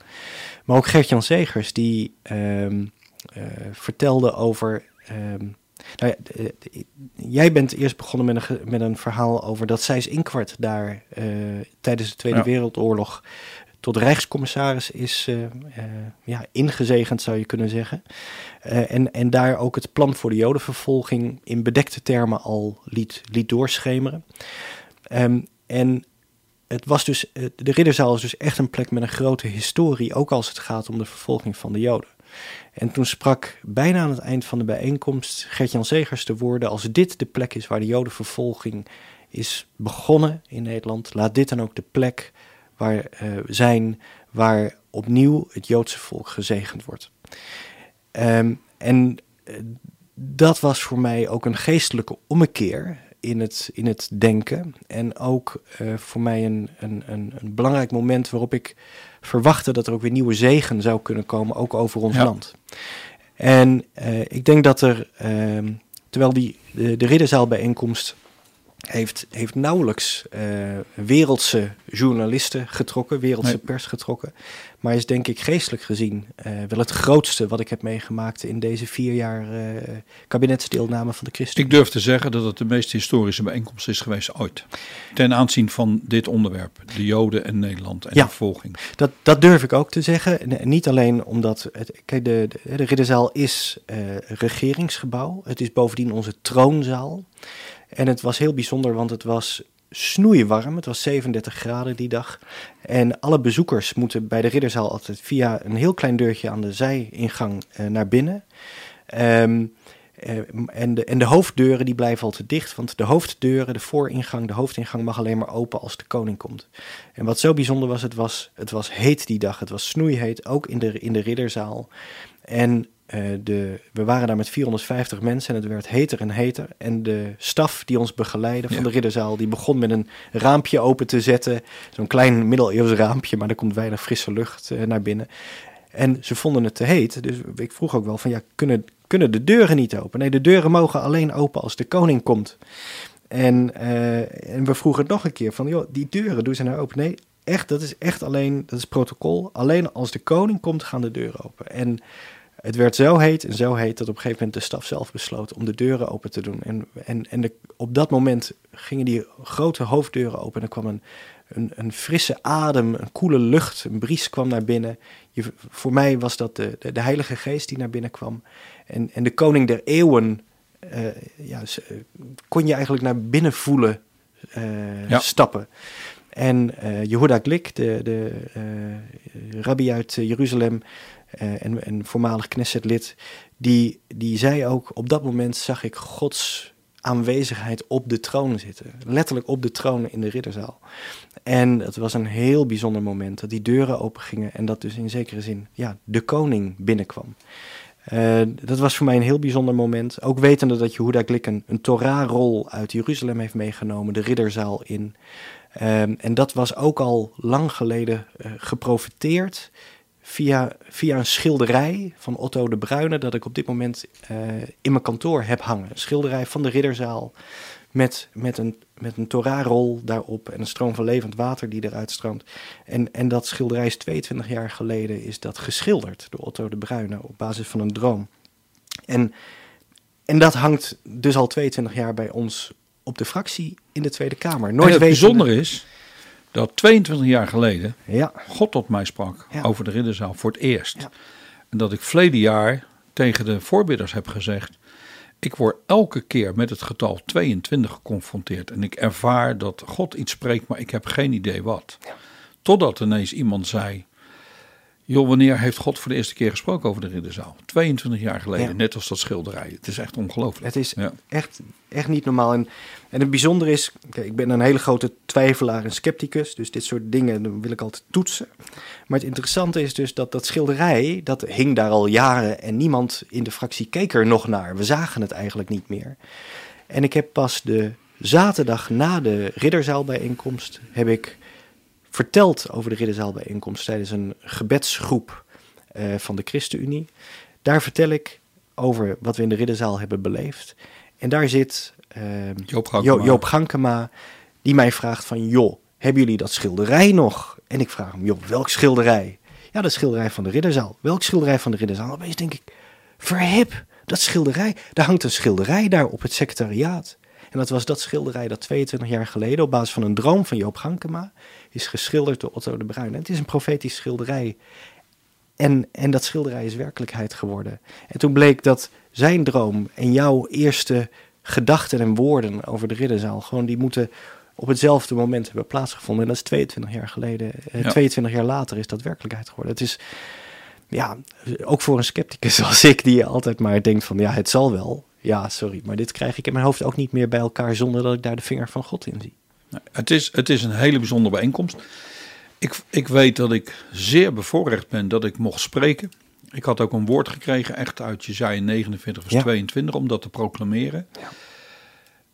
Maar ook Gert-Jan Segers, die um, uh, vertelde over... Um, Nou ja, jij bent eerst begonnen met een, met een verhaal over dat Seyss Inquart daar uh, tijdens de Tweede ja. Wereldoorlog tot Rijkscommissaris is uh, uh, ja, ingezegend, zou je kunnen zeggen. Uh, en, en daar ook het plan voor de Jodenvervolging in bedekte termen al liet, liet doorschemeren. Um, en het was dus, uh, de ridderzaal is dus echt een plek met een grote historie, ook als het gaat om de vervolging van de Joden. En toen sprak bijna aan het eind van de bijeenkomst Gert-Jan Segers de woorden: als dit de plek is waar de Jodenvervolging is begonnen in Nederland, laat dit dan ook de plek waar, uh, zijn waar opnieuw het Joodse volk gezegend wordt. Um, en uh, dat was voor mij ook een geestelijke ommekeer in het, in het denken. En ook uh, voor mij een, een, een, een belangrijk moment waarop ik verwachtte dat er ook weer nieuwe zegen zou kunnen komen, ook over ons ja. land. En uh, ik denk dat er, uh, terwijl die, de, de ridderzaalbijeenkomst heeft, heeft nauwelijks uh, wereldse journalisten getrokken, wereldse nee. pers getrokken, maar is denk ik geestelijk gezien uh, wel het grootste wat ik heb meegemaakt in deze vier jaar uh, kabinetsdeelname van de ChristenUnie. Ik durf te zeggen dat het de meest historische bijeenkomst is geweest ooit, ten aanzien van dit onderwerp, de Joden en Nederland en ja, de vervolging. Dat, dat durf ik ook te zeggen, en, en niet alleen omdat, het, kijk, de, de, de ridderzaal is uh, regeringsgebouw, het is bovendien onze troonzaal. En het was heel bijzonder, want het was snoeiwarm. Het was zevenendertig graden die dag. En alle bezoekers moeten bij de ridderzaal altijd via een heel klein deurtje aan de zijingang uh, naar binnen. Um, uh, en, de, en de hoofddeuren die blijven altijd dicht. Want de hoofddeuren, de vooringang, de hoofdingang mag alleen maar open als de koning komt. En wat zo bijzonder was, het was, het was heet die dag. Het was snoeiheet, ook in de, in de ridderzaal. En... Uh, de, we waren daar met vierhonderdvijftig mensen en het werd heter en heter. En de staf die ons begeleidde van ja. de ridderzaal, die begon met een raampje open te zetten. Zo'n klein middeleeuws raampje, maar er komt weinig frisse lucht uh, naar binnen. En ze vonden het te heet, dus ik vroeg ook wel van ja, kunnen, kunnen de deuren niet open? Nee, de deuren mogen alleen open als de koning komt. En, uh, en we vroegen het nog een keer van joh, die deuren, doen ze nou open? Nee. echt, dat is echt alleen, dat is protocol. Alleen als de koning komt, gaan de deuren open. En het werd zo heet en zo heet dat op een gegeven moment de staf zelf besloot om de deuren open te doen. En, en, en de, op dat moment gingen die grote hoofddeuren open en er kwam een, een, een frisse adem, een koele lucht, een bries kwam naar binnen. Je, voor mij was dat de, de, de Heilige Geest die naar binnen kwam. En, en de koning der eeuwen uh, ja, kon je eigenlijk naar binnen voelen uh, ja. stappen. En uh, Jehuda Glik, de, de uh, rabbi uit Jeruzalem, Uh, en, en voormalig Knesset-lid, die, die zei ook, op dat moment zag ik Gods aanwezigheid op de troon zitten. Letterlijk op de troon in de ridderzaal. En het was een heel bijzonder moment dat die deuren open gingen en dat dus in zekere zin ja, de koning binnenkwam. Uh, dat was voor mij een heel bijzonder moment. Ook wetende dat Jehuda Glik een, een Torah-rol uit Jeruzalem heeft meegenomen, de ridderzaal in. Uh, en dat was ook al lang geleden uh, geprofiteerd. Via, via een schilderij van Otto de Bruyne dat ik op dit moment uh, in mijn kantoor heb hangen. Een schilderij van de ridderzaal met, met een, met een Torah-rol daarop en een stroom van levend water die eruit stroomt. En, en dat schilderij is tweeëntwintig jaar geleden is dat geschilderd door Otto de Bruyne op basis van een droom. En, en dat hangt dus al tweeëntwintig jaar bij ons op de fractie in de Tweede Kamer. Nooit en het wetende... bijzonder is... dat tweeëntwintig jaar geleden ja. God tot mij sprak ja. over de ridderzaal voor het eerst. Ja. En dat ik verleden jaar tegen de voorbidders heb gezegd, ik word elke keer met het getal tweeëntwintig geconfronteerd. En ik ervaar dat God iets spreekt, maar ik heb geen idee wat. Ja. Totdat ineens iemand zei, joh, wanneer heeft God voor de eerste keer gesproken over de ridderzaal? tweeëntwintig jaar geleden, ja. net als dat schilderij. Het is echt ongelooflijk. Het is ja. echt, echt niet normaal. En, en het bijzondere is, kijk, ik ben een hele grote twijfelaar en scepticus. Dus dit soort dingen wil ik altijd toetsen. Maar het interessante is dus dat dat schilderij, dat hing daar al jaren. En niemand in de fractie keek er nog naar. We zagen het eigenlijk niet meer. En ik heb pas de zaterdag na de ridderzaalbijeenkomst, heb ik... verteld over de ridderzaalbijeenkomst tijdens een gebedsgroep uh, van de ChristenUnie. Daar vertel ik over wat we in de ridderzaal hebben beleefd. En daar zit uh, Joop Hankema. Jo- Joop Hankema, die mij vraagt van, joh, hebben jullie dat schilderij nog? En ik vraag hem, joh, welk schilderij? Ja, dat schilderij van de ridderzaal. Welk schilderij van de ridderzaal? Opeens denk ik, verhip, dat schilderij. Daar hangt een schilderij daar op het secretariaat. En dat was dat schilderij dat tweeëntwintig jaar geleden op basis van een droom van Joop Hankema is geschilderd door Otto de Bruyne. Het is een profetisch schilderij. En, en dat schilderij is werkelijkheid geworden. En toen bleek dat zijn droom en jouw eerste gedachten en woorden over de ridderzaal gewoon die moeten op hetzelfde moment hebben plaatsgevonden. En dat is tweeëntwintig jaar geleden. Eh, ja. tweeëntwintig jaar later is dat werkelijkheid geworden. Het is ja, ook voor een scepticus als ik die altijd maar denkt van ja, het zal wel. Ja, sorry, maar dit krijg ik in mijn hoofd ook niet meer bij elkaar zonder dat ik daar de vinger van God in zie. Nou, het is, het is een hele bijzondere bijeenkomst. Ik, ik weet dat ik zeer bevoorrecht ben dat ik mocht spreken. Ik had ook een woord gekregen, echt uit Jesaja negenenveertig vers ja. tweeëntwintig, om dat te proclameren. Ja.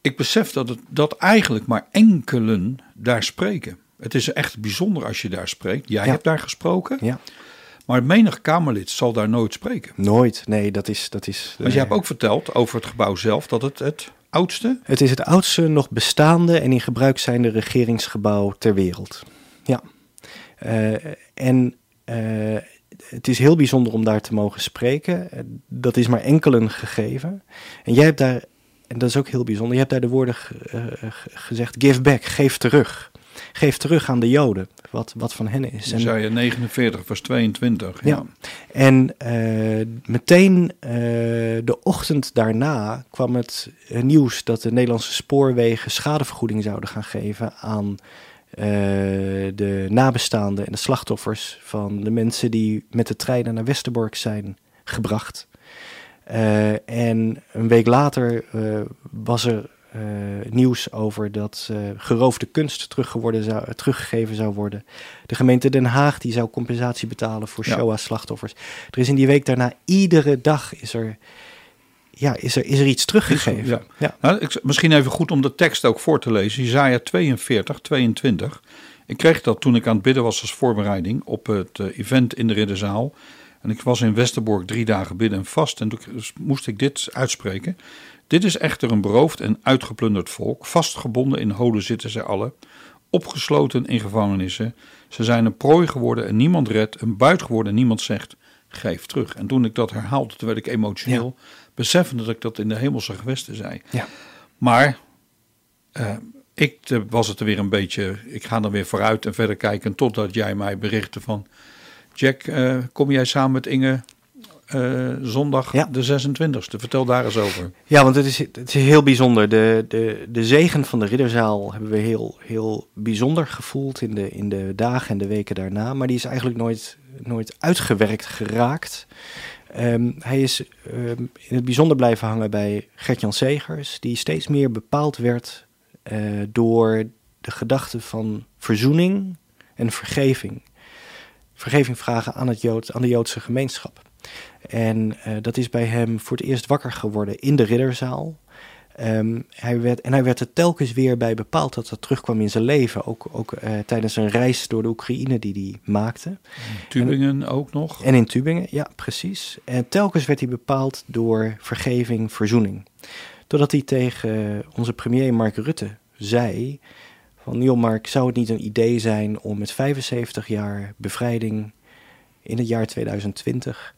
Ik besef dat, het, dat eigenlijk maar enkelen daar spreken. Het is echt bijzonder als je daar spreekt. Jij ja. hebt daar gesproken. Ja. Maar menig Kamerlid zal daar nooit spreken. Nooit, nee, dat is... dat is. Want je hebt ook verteld over het gebouw zelf dat het het oudste... Het is het oudste nog bestaande en in gebruik zijnde regeringsgebouw ter wereld. Ja. Uh, en uh, het is heel bijzonder om daar te mogen spreken. Dat is maar enkelen gegeven. En jij hebt daar, en dat is ook heel bijzonder, je hebt daar de woorden g- uh, g- gezegd... Give back, geef terug... Geef terug aan de Joden wat, wat van hen is. En, Jesaja negenenveertig vers tweeëntwintig. Ja. ja. En uh, meteen uh, de ochtend daarna kwam het nieuws dat de Nederlandse spoorwegen schadevergoeding zouden gaan geven aan uh, de nabestaanden en de slachtoffers van de mensen die met de treinen naar Westerbork zijn gebracht. Uh, en een week later uh, was er Uh, nieuws over dat uh, geroofde kunst teruggeworden zou, teruggegeven zou worden. De gemeente Den Haag die zou compensatie betalen voor ja. Shoah-slachtoffers. Er is in die week daarna iedere dag is er, ja, is er, is er iets teruggegeven. Is, ja. Ja. Nou, ik, misschien even goed om de tekst ook voor te lezen. Jesaja tweeënveertig, tweeëntwintig. Ik kreeg dat toen ik aan het bidden was als voorbereiding op het uh, event in de Ridderzaal. En ik was in Westerbork drie dagen bidden en vast. En toen moest ik dit uitspreken. Dit is echter een beroofd en uitgeplunderd volk. Vastgebonden in holen zitten zij allen. opgesloten in gevangenissen. Ze zijn een prooi geworden en niemand redt, een buit geworden en niemand zegt, geef terug. En toen ik dat herhaalde, toen werd ik emotioneel, ja. beseffende dat ik dat in de hemelse gewesten zei. Ja. Maar uh, ik was het er weer een beetje, ik ga dan weer vooruit en verder kijken, totdat jij mij berichtte van, Jack, uh, kom jij samen met Inge uh, zondag ja. de zesentwintigste? Vertel daar eens over. Ja, want het is, het is heel bijzonder. De, de, de zegen van de Ridderzaal hebben we heel, heel bijzonder gevoeld in de, in de dagen en de weken daarna. Maar die is eigenlijk nooit, nooit uitgewerkt geraakt. Um, hij is um, in het bijzonder blijven hangen bij Gert-Jan Segers, die steeds meer bepaald werd uh, door de gedachte van verzoening en vergeving. Vergeving vragen aan, het Jood, aan de Joodse gemeenschap. En uh, dat is bij hem voor het eerst wakker geworden in de Ridderzaal. Um, hij werd, en hij werd er telkens weer bij bepaald dat dat terugkwam in zijn leven. Ook, ook uh, tijdens een reis door de Oekraïne die hij maakte. In Tübingen en, ook nog. En in Tübingen, ja, precies. En telkens werd hij bepaald door vergeving, verzoening. Totdat hij tegen onze premier Mark Rutte zei, van joh Mark, zou het niet een idee zijn om met vijfenzeventig jaar bevrijding in het jaar tweeduizend twintig...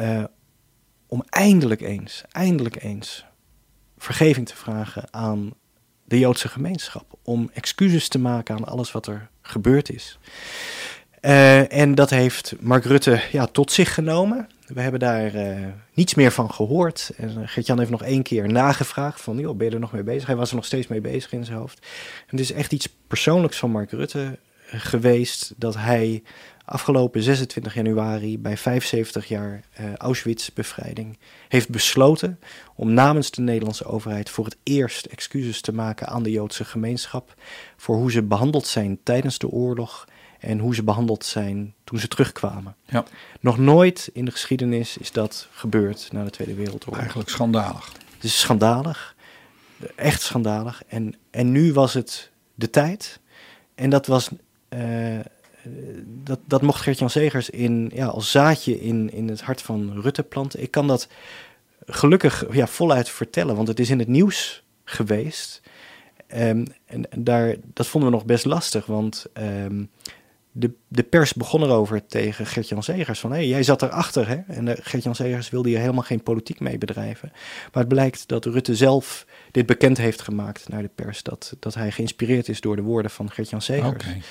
Uh, om eindelijk eens, eindelijk eens vergeving te vragen aan de Joodse gemeenschap. Om excuses te maken aan alles wat er gebeurd is. Uh, en dat heeft Mark Rutte ja, tot zich genomen. We hebben daar uh, niets meer van gehoord. En Gert-Jan heeft nog één keer nagevraagd van, joh, ben je er nog mee bezig? Hij was er nog steeds mee bezig in zijn hoofd. En het is echt iets persoonlijks van Mark Rutte geweest, dat hij afgelopen zesentwintig januari bij vijfenzeventig jaar uh, Auschwitz-bevrijding heeft besloten om namens de Nederlandse overheid voor het eerst excuses te maken aan de Joodse gemeenschap voor hoe ze behandeld zijn tijdens de oorlog en hoe ze behandeld zijn toen ze terugkwamen. Ja. Nog nooit in de geschiedenis is dat gebeurd na de Tweede Wereldoorlog. Eigenlijk schandalig. Het is schandalig. Echt schandalig. En, en nu was het de tijd. En dat was... Uh, dat, dat mocht Gert-Jan Segers in, ja, als zaadje in, in het hart van Rutte planten. Ik kan dat gelukkig ja, voluit vertellen, want het is in het nieuws geweest. Um, en daar, dat vonden we nog best lastig, want... Um, De, de pers begon erover tegen Gert-Jan Segers van, hé, hey, jij zat erachter, hè? En Gert-Jan Segers wilde hier helemaal geen politiek mee bedrijven. Maar het blijkt dat Rutte zelf dit bekend heeft gemaakt naar de pers, dat, dat hij geïnspireerd is door de woorden van Gert-Jan Segers. Okay.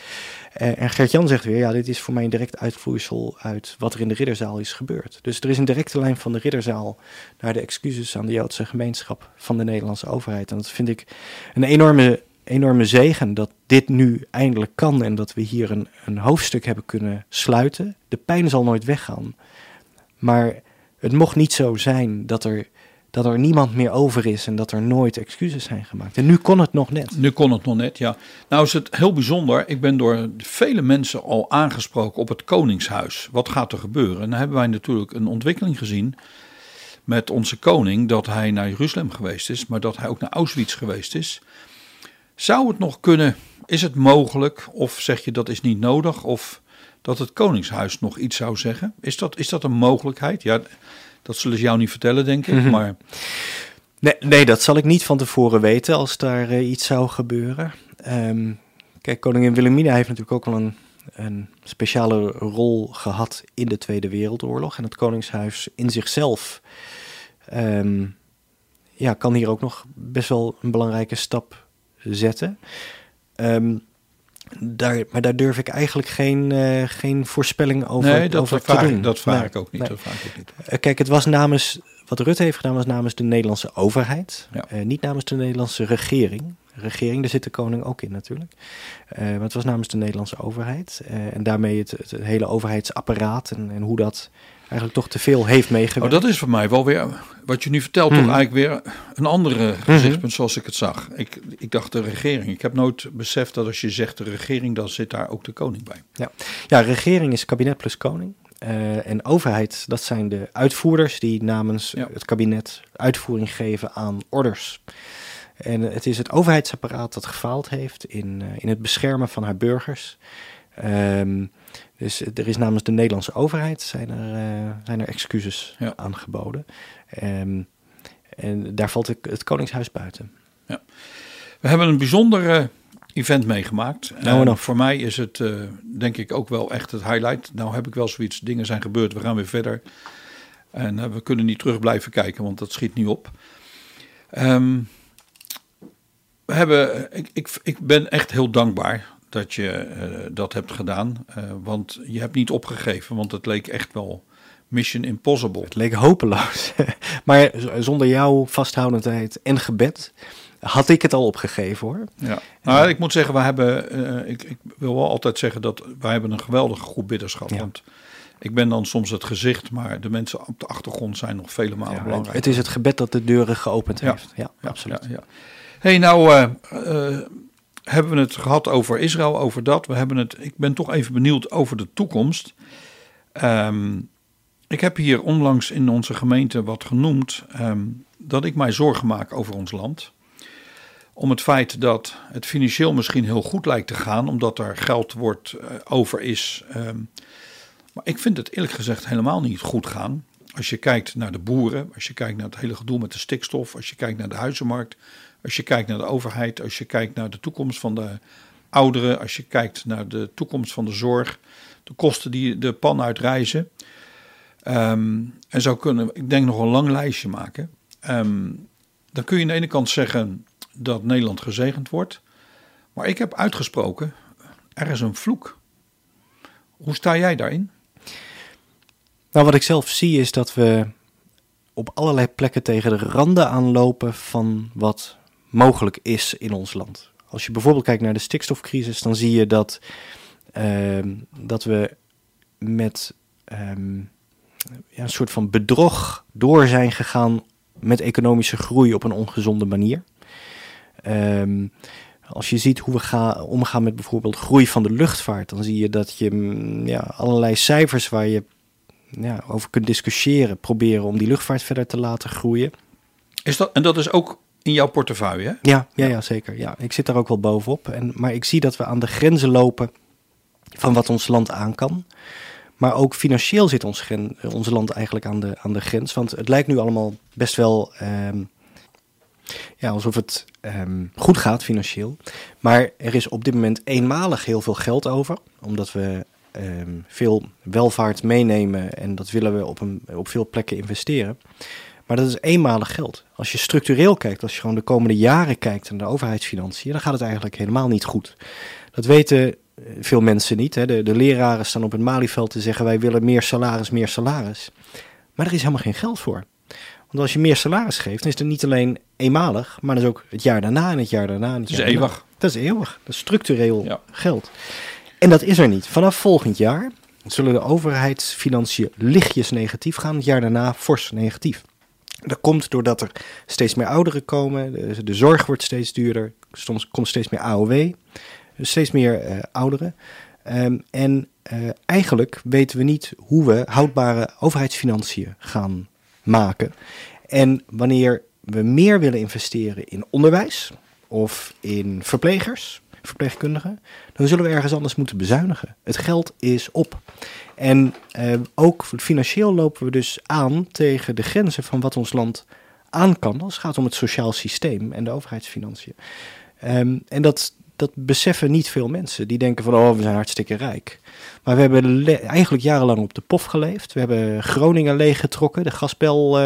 En, en Gert-Jan zegt weer, ja, dit is voor mij een direct uitvloeisel uit wat er in de Ridderzaal is gebeurd. Dus er is een directe lijn van de Ridderzaal naar de excuses aan de Joodse gemeenschap van de Nederlandse overheid. En dat vind ik een enorme... enorme zegen dat dit nu eindelijk kan en dat we hier een, een hoofdstuk hebben kunnen sluiten. De pijn zal nooit weggaan. Maar het mocht niet zo zijn dat er, dat er niemand meer over is en dat er nooit excuses zijn gemaakt. En nu kon het nog net. Nu kon het nog net, ja. Nou is het heel bijzonder. Ik ben door vele mensen al aangesproken op het Koningshuis. Wat gaat er gebeuren? En dan hebben wij natuurlijk een ontwikkeling gezien met onze koning, dat hij naar Jeruzalem geweest is, maar dat hij ook naar Auschwitz geweest is. Zou het nog kunnen, is het mogelijk, of zeg je dat is niet nodig, of dat het Koningshuis nog iets zou zeggen? Is dat, is dat een mogelijkheid? Ja, dat zullen ze jou niet vertellen, denk ik, mm-hmm. maar... Nee, nee, dat zal ik niet van tevoren weten als daar uh, iets zou gebeuren. Um, kijk, koningin Wilhelmina heeft natuurlijk ook al een, een speciale rol gehad in de Tweede Wereldoorlog. En het Koningshuis in zichzelf um, ja, kan hier ook nog best wel een belangrijke stap zetten. Um, daar, maar daar durf ik eigenlijk geen, uh, geen voorspelling over, nee, dat over vraag, te doen. Dat vraag, nee, ik ook niet, nee. dat vraag ik ook niet. Uh, kijk, het was namens, wat Rutte heeft gedaan was namens de Nederlandse overheid. Ja. Uh, niet namens de Nederlandse regering. Regering, daar zit de koning ook in natuurlijk. Uh, maar het was namens de Nederlandse overheid. Uh, en daarmee het, het hele overheidsapparaat en, en hoe dat eigenlijk toch te veel heeft meegewerkt. Oh, dat is voor mij wel weer, wat je nu vertelt, mm-hmm. toch eigenlijk weer een andere gezichtspunt mm-hmm. zoals ik het zag. Ik, ik dacht de regering. Ik heb nooit beseft dat als je zegt de regering, dan zit daar ook de koning bij. Ja, ja, regering is kabinet plus koning. Uh, en overheid, dat zijn de uitvoerders die namens ja. het kabinet uitvoering geven aan orders. En het is het overheidsapparaat dat gefaald heeft in, in het beschermen van haar burgers. Um, dus er is namens de Nederlandse overheid zijn er, uh, zijn er excuses ja. aangeboden. Um, en daar valt het Koningshuis buiten. Ja. We hebben een bijzondere event meegemaakt. Nou, en voor mij is het uh, denk ik ook wel echt het highlight. Nou heb ik wel zoiets, dingen zijn gebeurd, we gaan weer verder. En uh, we kunnen niet terug blijven kijken, want dat schiet niet op. Um, we hebben, ik, ik, ik ben echt heel dankbaar dat je uh, dat hebt gedaan. Uh, want je hebt niet opgegeven, want het leek echt wel Mission Impossible. Het leek hopeloos. Maar zonder jouw vasthoudendheid en gebed had ik het al opgegeven, hoor. Ja. Nou, ik moet zeggen, we hebben, uh, ik, ik wil wel altijd zeggen dat wij hebben een geweldige groep bidders gehad. Ja. Want ik ben dan soms het gezicht, maar de mensen op de achtergrond zijn nog vele malen ja, belangrijk. Het is het gebed dat de deuren geopend ja. heeft. Ja, ja absoluut. Ja, ja. Hey, nou uh, uh, hebben we het gehad over Israël, over dat. We hebben het. Ik ben toch even benieuwd over de toekomst. Um, ik heb hier onlangs in onze gemeente wat genoemd um, dat ik mij zorgen maak over ons land. Om het feit dat het financieel misschien heel goed lijkt te gaan, omdat er geld wordt uh, over is. Um, maar ik vind het eerlijk gezegd helemaal niet goed gaan. Als je kijkt naar de boeren, als je kijkt naar het hele gedoe met de stikstof, als je kijkt naar de huizenmarkt, als je kijkt naar de overheid, als je kijkt naar de toekomst van de ouderen, als je kijkt naar de toekomst van de zorg, de kosten die de pan uitreizen. Um, en zo kunnen we, ik denk, nog een lang lijstje maken. Um, dan kun je aan de ene kant zeggen dat Nederland gezegend wordt. Maar ik heb uitgesproken, er is een vloek. Hoe sta jij daarin? Nou, wat ik zelf zie is dat we op allerlei plekken tegen de randen aanlopen van wat mogelijk is in ons land. Als je bijvoorbeeld kijkt naar de stikstofcrisis, dan zie je dat, uh, dat we met um, ja, een soort van bedrog door zijn gegaan met economische groei op een ongezonde manier. Um, als je ziet hoe we gaan, omgaan met bijvoorbeeld groei van de luchtvaart, dan zie je dat je ja, allerlei cijfers waar je ja, over kunt discussiëren, proberen om die luchtvaart verder te laten groeien. Is dat, en dat is ook in jouw portefeuille, hè? Ja, ja, ja zeker. Ja, ik zit daar ook wel bovenop. En, maar ik zie dat we aan de grenzen lopen van wat ons land aan kan. Maar ook financieel zit ons, gren, ons land eigenlijk aan de, aan de grens. Want het lijkt nu allemaal best wel Um, Ja, alsof het um, goed gaat financieel. Maar er is op dit moment eenmalig heel veel geld over. Omdat we um, veel welvaart meenemen en dat willen we op, een, op veel plekken investeren. Maar dat is eenmalig geld. Als je structureel kijkt, als je gewoon de komende jaren kijkt naar de overheidsfinanciën, dan gaat het eigenlijk helemaal niet goed. Dat weten veel mensen niet. Hè? De, de leraren staan op het Malieveld te zeggen, wij willen meer salaris, meer salaris. Maar er is helemaal geen geld voor. Want als je meer salaris geeft, dan is het niet alleen eenmalig, maar dat is ook het jaar daarna en het jaar daarna. En het dat is eeuwig. Daarna. Dat is eeuwig. Dat is structureel ja. geld. En dat is er niet. Vanaf volgend jaar zullen de overheidsfinanciën lichtjes negatief gaan. Het jaar daarna fors negatief. Dat komt doordat er steeds meer ouderen komen. De, de zorg wordt steeds duurder. Er komt steeds meer A O W. Dus steeds meer uh, ouderen. Um, en uh, eigenlijk weten we niet hoe we houdbare overheidsfinanciën gaan maken. En wanneer we meer willen investeren in onderwijs of in verplegers, verpleegkundigen, dan zullen we ergens anders moeten bezuinigen. Het geld is op. En eh, ook financieel lopen we dus aan tegen de grenzen van wat ons land aan kan als het gaat om het sociaal systeem en de overheidsfinanciën. Um, en dat, dat beseffen niet veel mensen. Die denken van, oh, we zijn hartstikke rijk. Maar we hebben le- eigenlijk jarenlang op de pof geleefd. We hebben Groningen leeggetrokken. De gasbel, uh,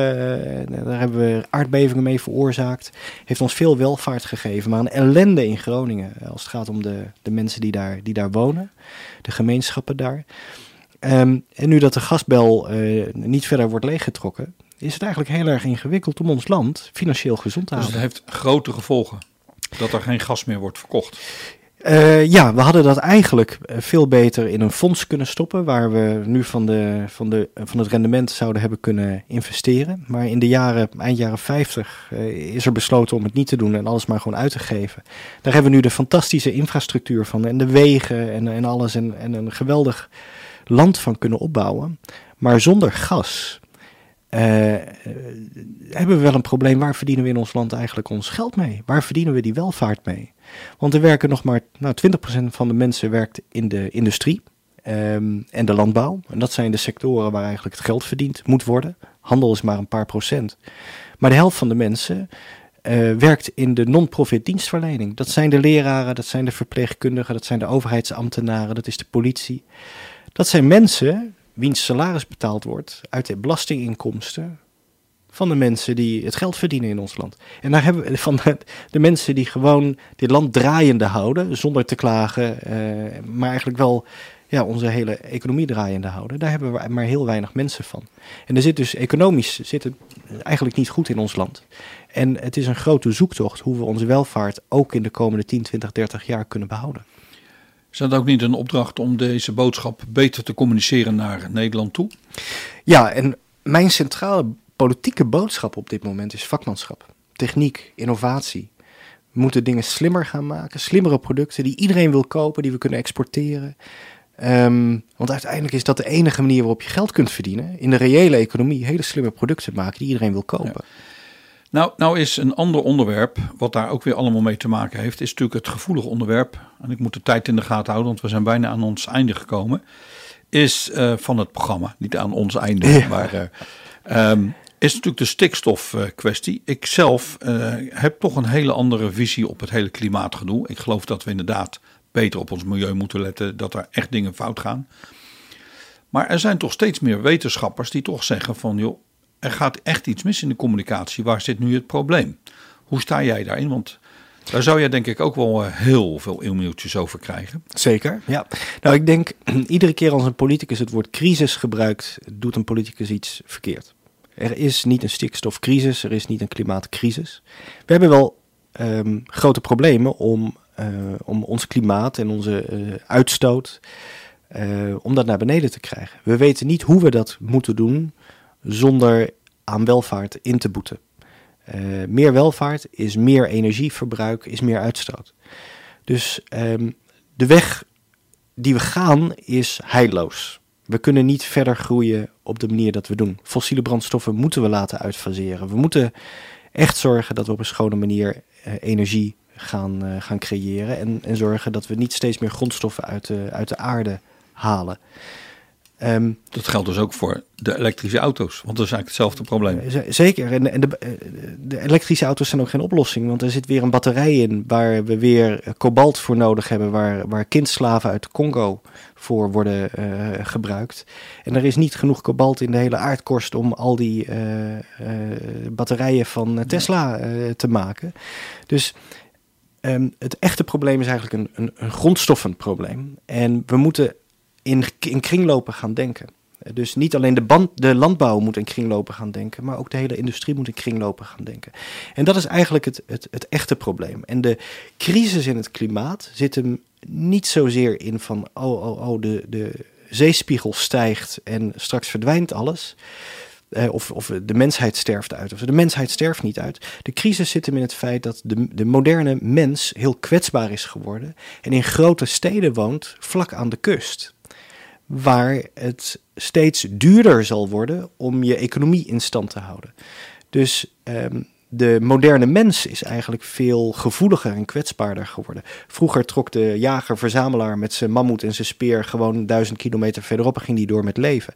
daar hebben we aardbevingen mee veroorzaakt. Heeft ons veel welvaart gegeven. Maar een ellende in Groningen als het gaat om de, de mensen die daar, die daar wonen. De gemeenschappen daar. Um, en nu dat de gasbel uh, niet verder wordt leeggetrokken, is het eigenlijk heel erg ingewikkeld om ons land financieel gezond te houden. Dus het heeft grote gevolgen dat er geen gas meer wordt verkocht. Uh, ja, we hadden dat eigenlijk veel beter in een fonds kunnen stoppen, waar we nu van, de, van, de, van het rendement zouden hebben kunnen investeren. Maar in de jaren, eind jaren vijftig uh, is er besloten om het niet te doen en alles maar gewoon uit te geven. Daar hebben we nu de fantastische infrastructuur van en de wegen en, en alles en, en een geweldig land van kunnen opbouwen. Maar zonder gas uh, hebben we wel een probleem. Waar verdienen we in ons land eigenlijk ons geld mee? Waar verdienen we die welvaart mee? Want er werken nog maar nou, twintig procent van de mensen werkt in de industrie um, en de landbouw. En dat zijn de sectoren waar eigenlijk het geld verdiend moet worden. Handel is maar een paar procent. Maar de helft van de mensen Uh, werkt in de non-profit dienstverlening. Dat zijn de leraren, dat zijn de verpleegkundigen, dat zijn de overheidsambtenaren, dat is de politie. Dat zijn mensen wiens salaris betaald wordt uit de belastinginkomsten van de mensen die het geld verdienen in ons land. En daar hebben we van de, de mensen die gewoon dit land draaiende houden, zonder te klagen, uh, maar eigenlijk wel ja, onze hele economie draaiende houden. Daar hebben we maar heel weinig mensen van. En er zit dus economisch zit het eigenlijk niet goed in ons land. En het is een grote zoektocht hoe we onze welvaart ook in de komende tien, twintig, dertig jaar kunnen behouden. Is dat ook niet een opdracht om deze boodschap beter te communiceren naar Nederland toe? Ja, en mijn centrale politieke boodschap op dit moment is vakmanschap, techniek, innovatie. We moeten dingen slimmer gaan maken, slimmere producten die iedereen wil kopen, die we kunnen exporteren. Um, want uiteindelijk is dat de enige manier waarop je geld kunt verdienen. In de reële economie hele slimme producten maken die iedereen wil kopen. Ja. Nou, nou is een ander onderwerp, wat daar ook weer allemaal mee te maken heeft, is natuurlijk het gevoelige onderwerp, en ik moet de tijd in de gaten houden, want we zijn bijna aan ons einde gekomen, is uh, van het programma, niet aan ons einde, ja. maar uh, um, is natuurlijk de stikstofkwestie. Uh, ik zelf uh, heb toch een hele andere visie op het hele klimaatgedoe. Ik geloof dat we inderdaad beter op ons milieu moeten letten, dat er echt dingen fout gaan. Maar er zijn toch steeds meer wetenschappers die toch zeggen van joh, er gaat echt iets mis in de communicatie. Waar zit nu het probleem? Hoe sta jij daarin? Want daar zou jij denk ik ook wel heel veel e-mailtjes over krijgen. Zeker, ja. Nou, ik denk iedere keer als een politicus het woord crisis gebruikt, doet een politicus iets verkeerd. Er is niet een stikstofcrisis, er is niet een klimaatcrisis. We hebben wel um, grote problemen om, uh, om ons klimaat en onze uh, uitstoot, uh, om dat naar beneden te krijgen. We weten niet hoe we dat moeten doen zonder aan welvaart in te boeten. Uh, meer welvaart is meer energieverbruik, is meer uitstoot. Dus um, de weg die we gaan is heilloos. We kunnen niet verder groeien op de manier dat we doen. Fossiele brandstoffen moeten we laten uitfaseren. We moeten echt zorgen dat we op een schone manier uh, energie gaan, uh, gaan creëren. En, en zorgen dat we niet steeds meer grondstoffen uit de, uit de aarde halen. Um, dat geldt dus ook voor de elektrische auto's, want dat is eigenlijk hetzelfde probleem. Z- zeker, en, en de, de elektrische auto's zijn ook geen oplossing, want er zit weer een batterij in waar we weer kobalt voor nodig hebben, waar, waar kindslaven uit Congo voor worden uh, gebruikt. En er is niet genoeg kobalt in de hele aardkorst om al die uh, uh, batterijen van Tesla uh, te maken. Dus um, het echte probleem is eigenlijk een, een, een grondstoffenprobleem. En we moeten In, in kringlopen gaan denken. Dus niet alleen de, band, de landbouw moet in kringlopen gaan denken, maar ook de hele industrie moet in kringlopen gaan denken. En dat is eigenlijk het, het, het echte probleem. En de crisis in het klimaat zit hem niet zozeer in van oh, oh, oh, de, de zeespiegel stijgt en straks verdwijnt alles. Eh, of, of de mensheid sterft uit. Of de mensheid sterft niet uit. De crisis zit hem in het feit dat de, de moderne mens heel kwetsbaar is geworden en in grote steden woont vlak aan de kust, waar het steeds duurder zal worden om je economie in stand te houden. Dus um, de moderne mens is eigenlijk veel gevoeliger en kwetsbaarder geworden. Vroeger trok de jager-verzamelaar met zijn mammoet en zijn speer gewoon duizend kilometer verderop en ging die door met leven.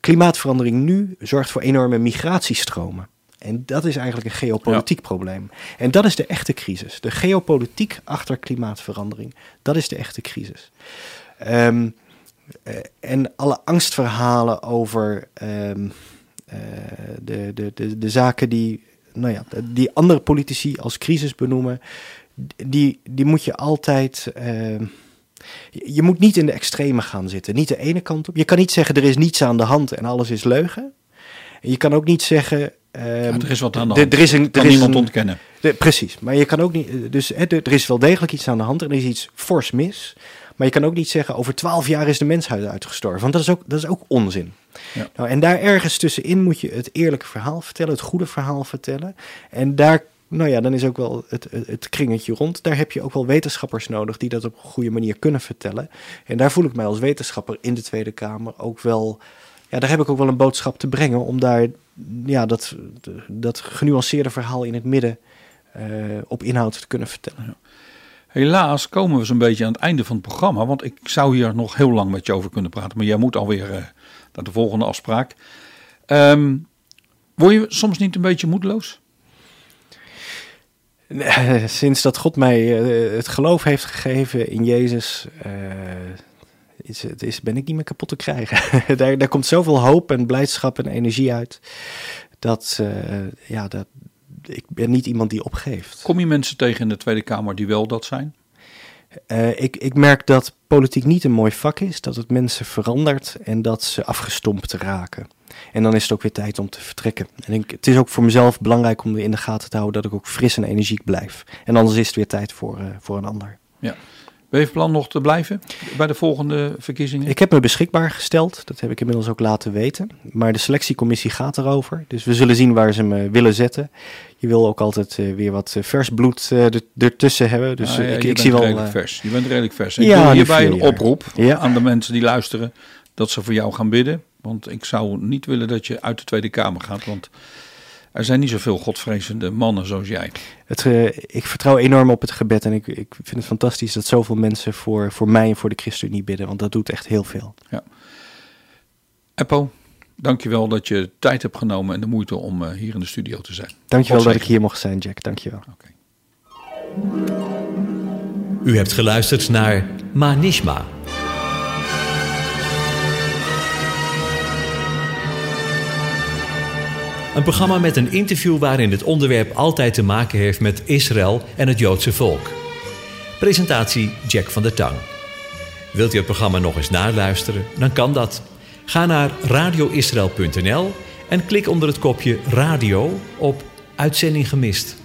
Klimaatverandering nu zorgt voor enorme migratiestromen. En dat is eigenlijk een geopolitiek ja. probleem. En dat is de echte crisis. De geopolitiek achter klimaatverandering. Dat is de echte crisis. Um, Uh, en alle angstverhalen over uh, uh, de, de, de, de zaken die, nou ja, die andere politici als crisis benoemen, die, die moet je altijd... Uh, je moet niet in de extreme gaan zitten, niet de ene kant op. Je kan niet zeggen er is niets aan de hand en alles is leugen. En je kan ook niet zeggen... Uh, ja, er is wat aan de hand, er is een, kan er is niemand een, ontkennen. De, precies, maar je kan ook niet... Dus hè, er is wel degelijk iets aan de hand en er is iets fors mis. Maar je kan ook niet zeggen, over twaalf jaar is de mensheid uitgestorven. Want dat is ook, dat is ook onzin. Ja. Nou, en daar ergens tussenin moet je het eerlijke verhaal vertellen, het goede verhaal vertellen. En daar, nou ja, dan is ook wel het, het kringetje rond. Daar heb je ook wel wetenschappers nodig die dat op een goede manier kunnen vertellen. En daar voel ik mij als wetenschapper in de Tweede Kamer ook wel... Ja, daar heb ik ook wel een boodschap te brengen om daar ja, dat, dat genuanceerde verhaal in het midden uh, op inhoud te kunnen vertellen. Ja. Helaas komen we zo'n beetje aan het einde van het programma, want ik zou hier nog heel lang met je over kunnen praten, maar jij moet alweer uh, naar de volgende afspraak. Um, word je soms niet een beetje moedeloos? Sinds dat God mij uh, het geloof heeft gegeven in Jezus, uh, is, het is, ben ik niet meer kapot te krijgen. daar, daar komt zoveel hoop en blijdschap en energie uit, dat, uh, ja, dat ik ben niet iemand die opgeeft. Kom je mensen tegen in de Tweede Kamer die wel dat zijn? Uh, ik, ik merk dat politiek niet een mooi vak is, dat het mensen verandert en dat ze afgestompt raken. En dan is het ook weer tijd om te vertrekken. En ik, het is ook voor mezelf belangrijk om in de gaten te houden dat ik ook fris en energiek blijf. En anders is het weer tijd voor, uh, voor een ander. Ja. Ben je van plan nog te blijven bij de volgende verkiezingen? Ik heb me beschikbaar gesteld. Dat heb ik inmiddels ook laten weten. Maar de selectiecommissie gaat erover. Dus we zullen zien waar ze me willen zetten. Je wil ook altijd uh, weer wat vers bloed uh, ertussen hebben. Dus ah, ja, ik, je ik zie wel. Redelijk uh, vers. Je bent redelijk vers. Ik ja, doe hierbij een oproep ja. aan de mensen die luisteren dat ze voor jou gaan bidden. Want ik zou niet willen dat je uit de Tweede Kamer gaat, want er zijn niet zoveel godvrezende mannen zoals jij. Het, uh, ik vertrouw enorm op het gebed en ik, ik vind het fantastisch dat zoveel mensen voor, voor mij en voor de ChristenUnie bidden, want dat doet echt heel veel. Ja. Eppo, dankjewel dat je tijd hebt genomen en de moeite om uh, hier in de studio te zijn. Dankjewel dat ik hier mocht zijn, Jack. Dankjewel. Okay. U hebt geluisterd naar Manishma. Een programma met een interview waarin het onderwerp altijd te maken heeft met Israël en het Joodse volk. Presentatie Jack van der Tang. Wilt u het programma nog eens naluisteren? Dan kan dat. Ga naar radio israël punt n l en klik onder het kopje radio op Uitzending gemist.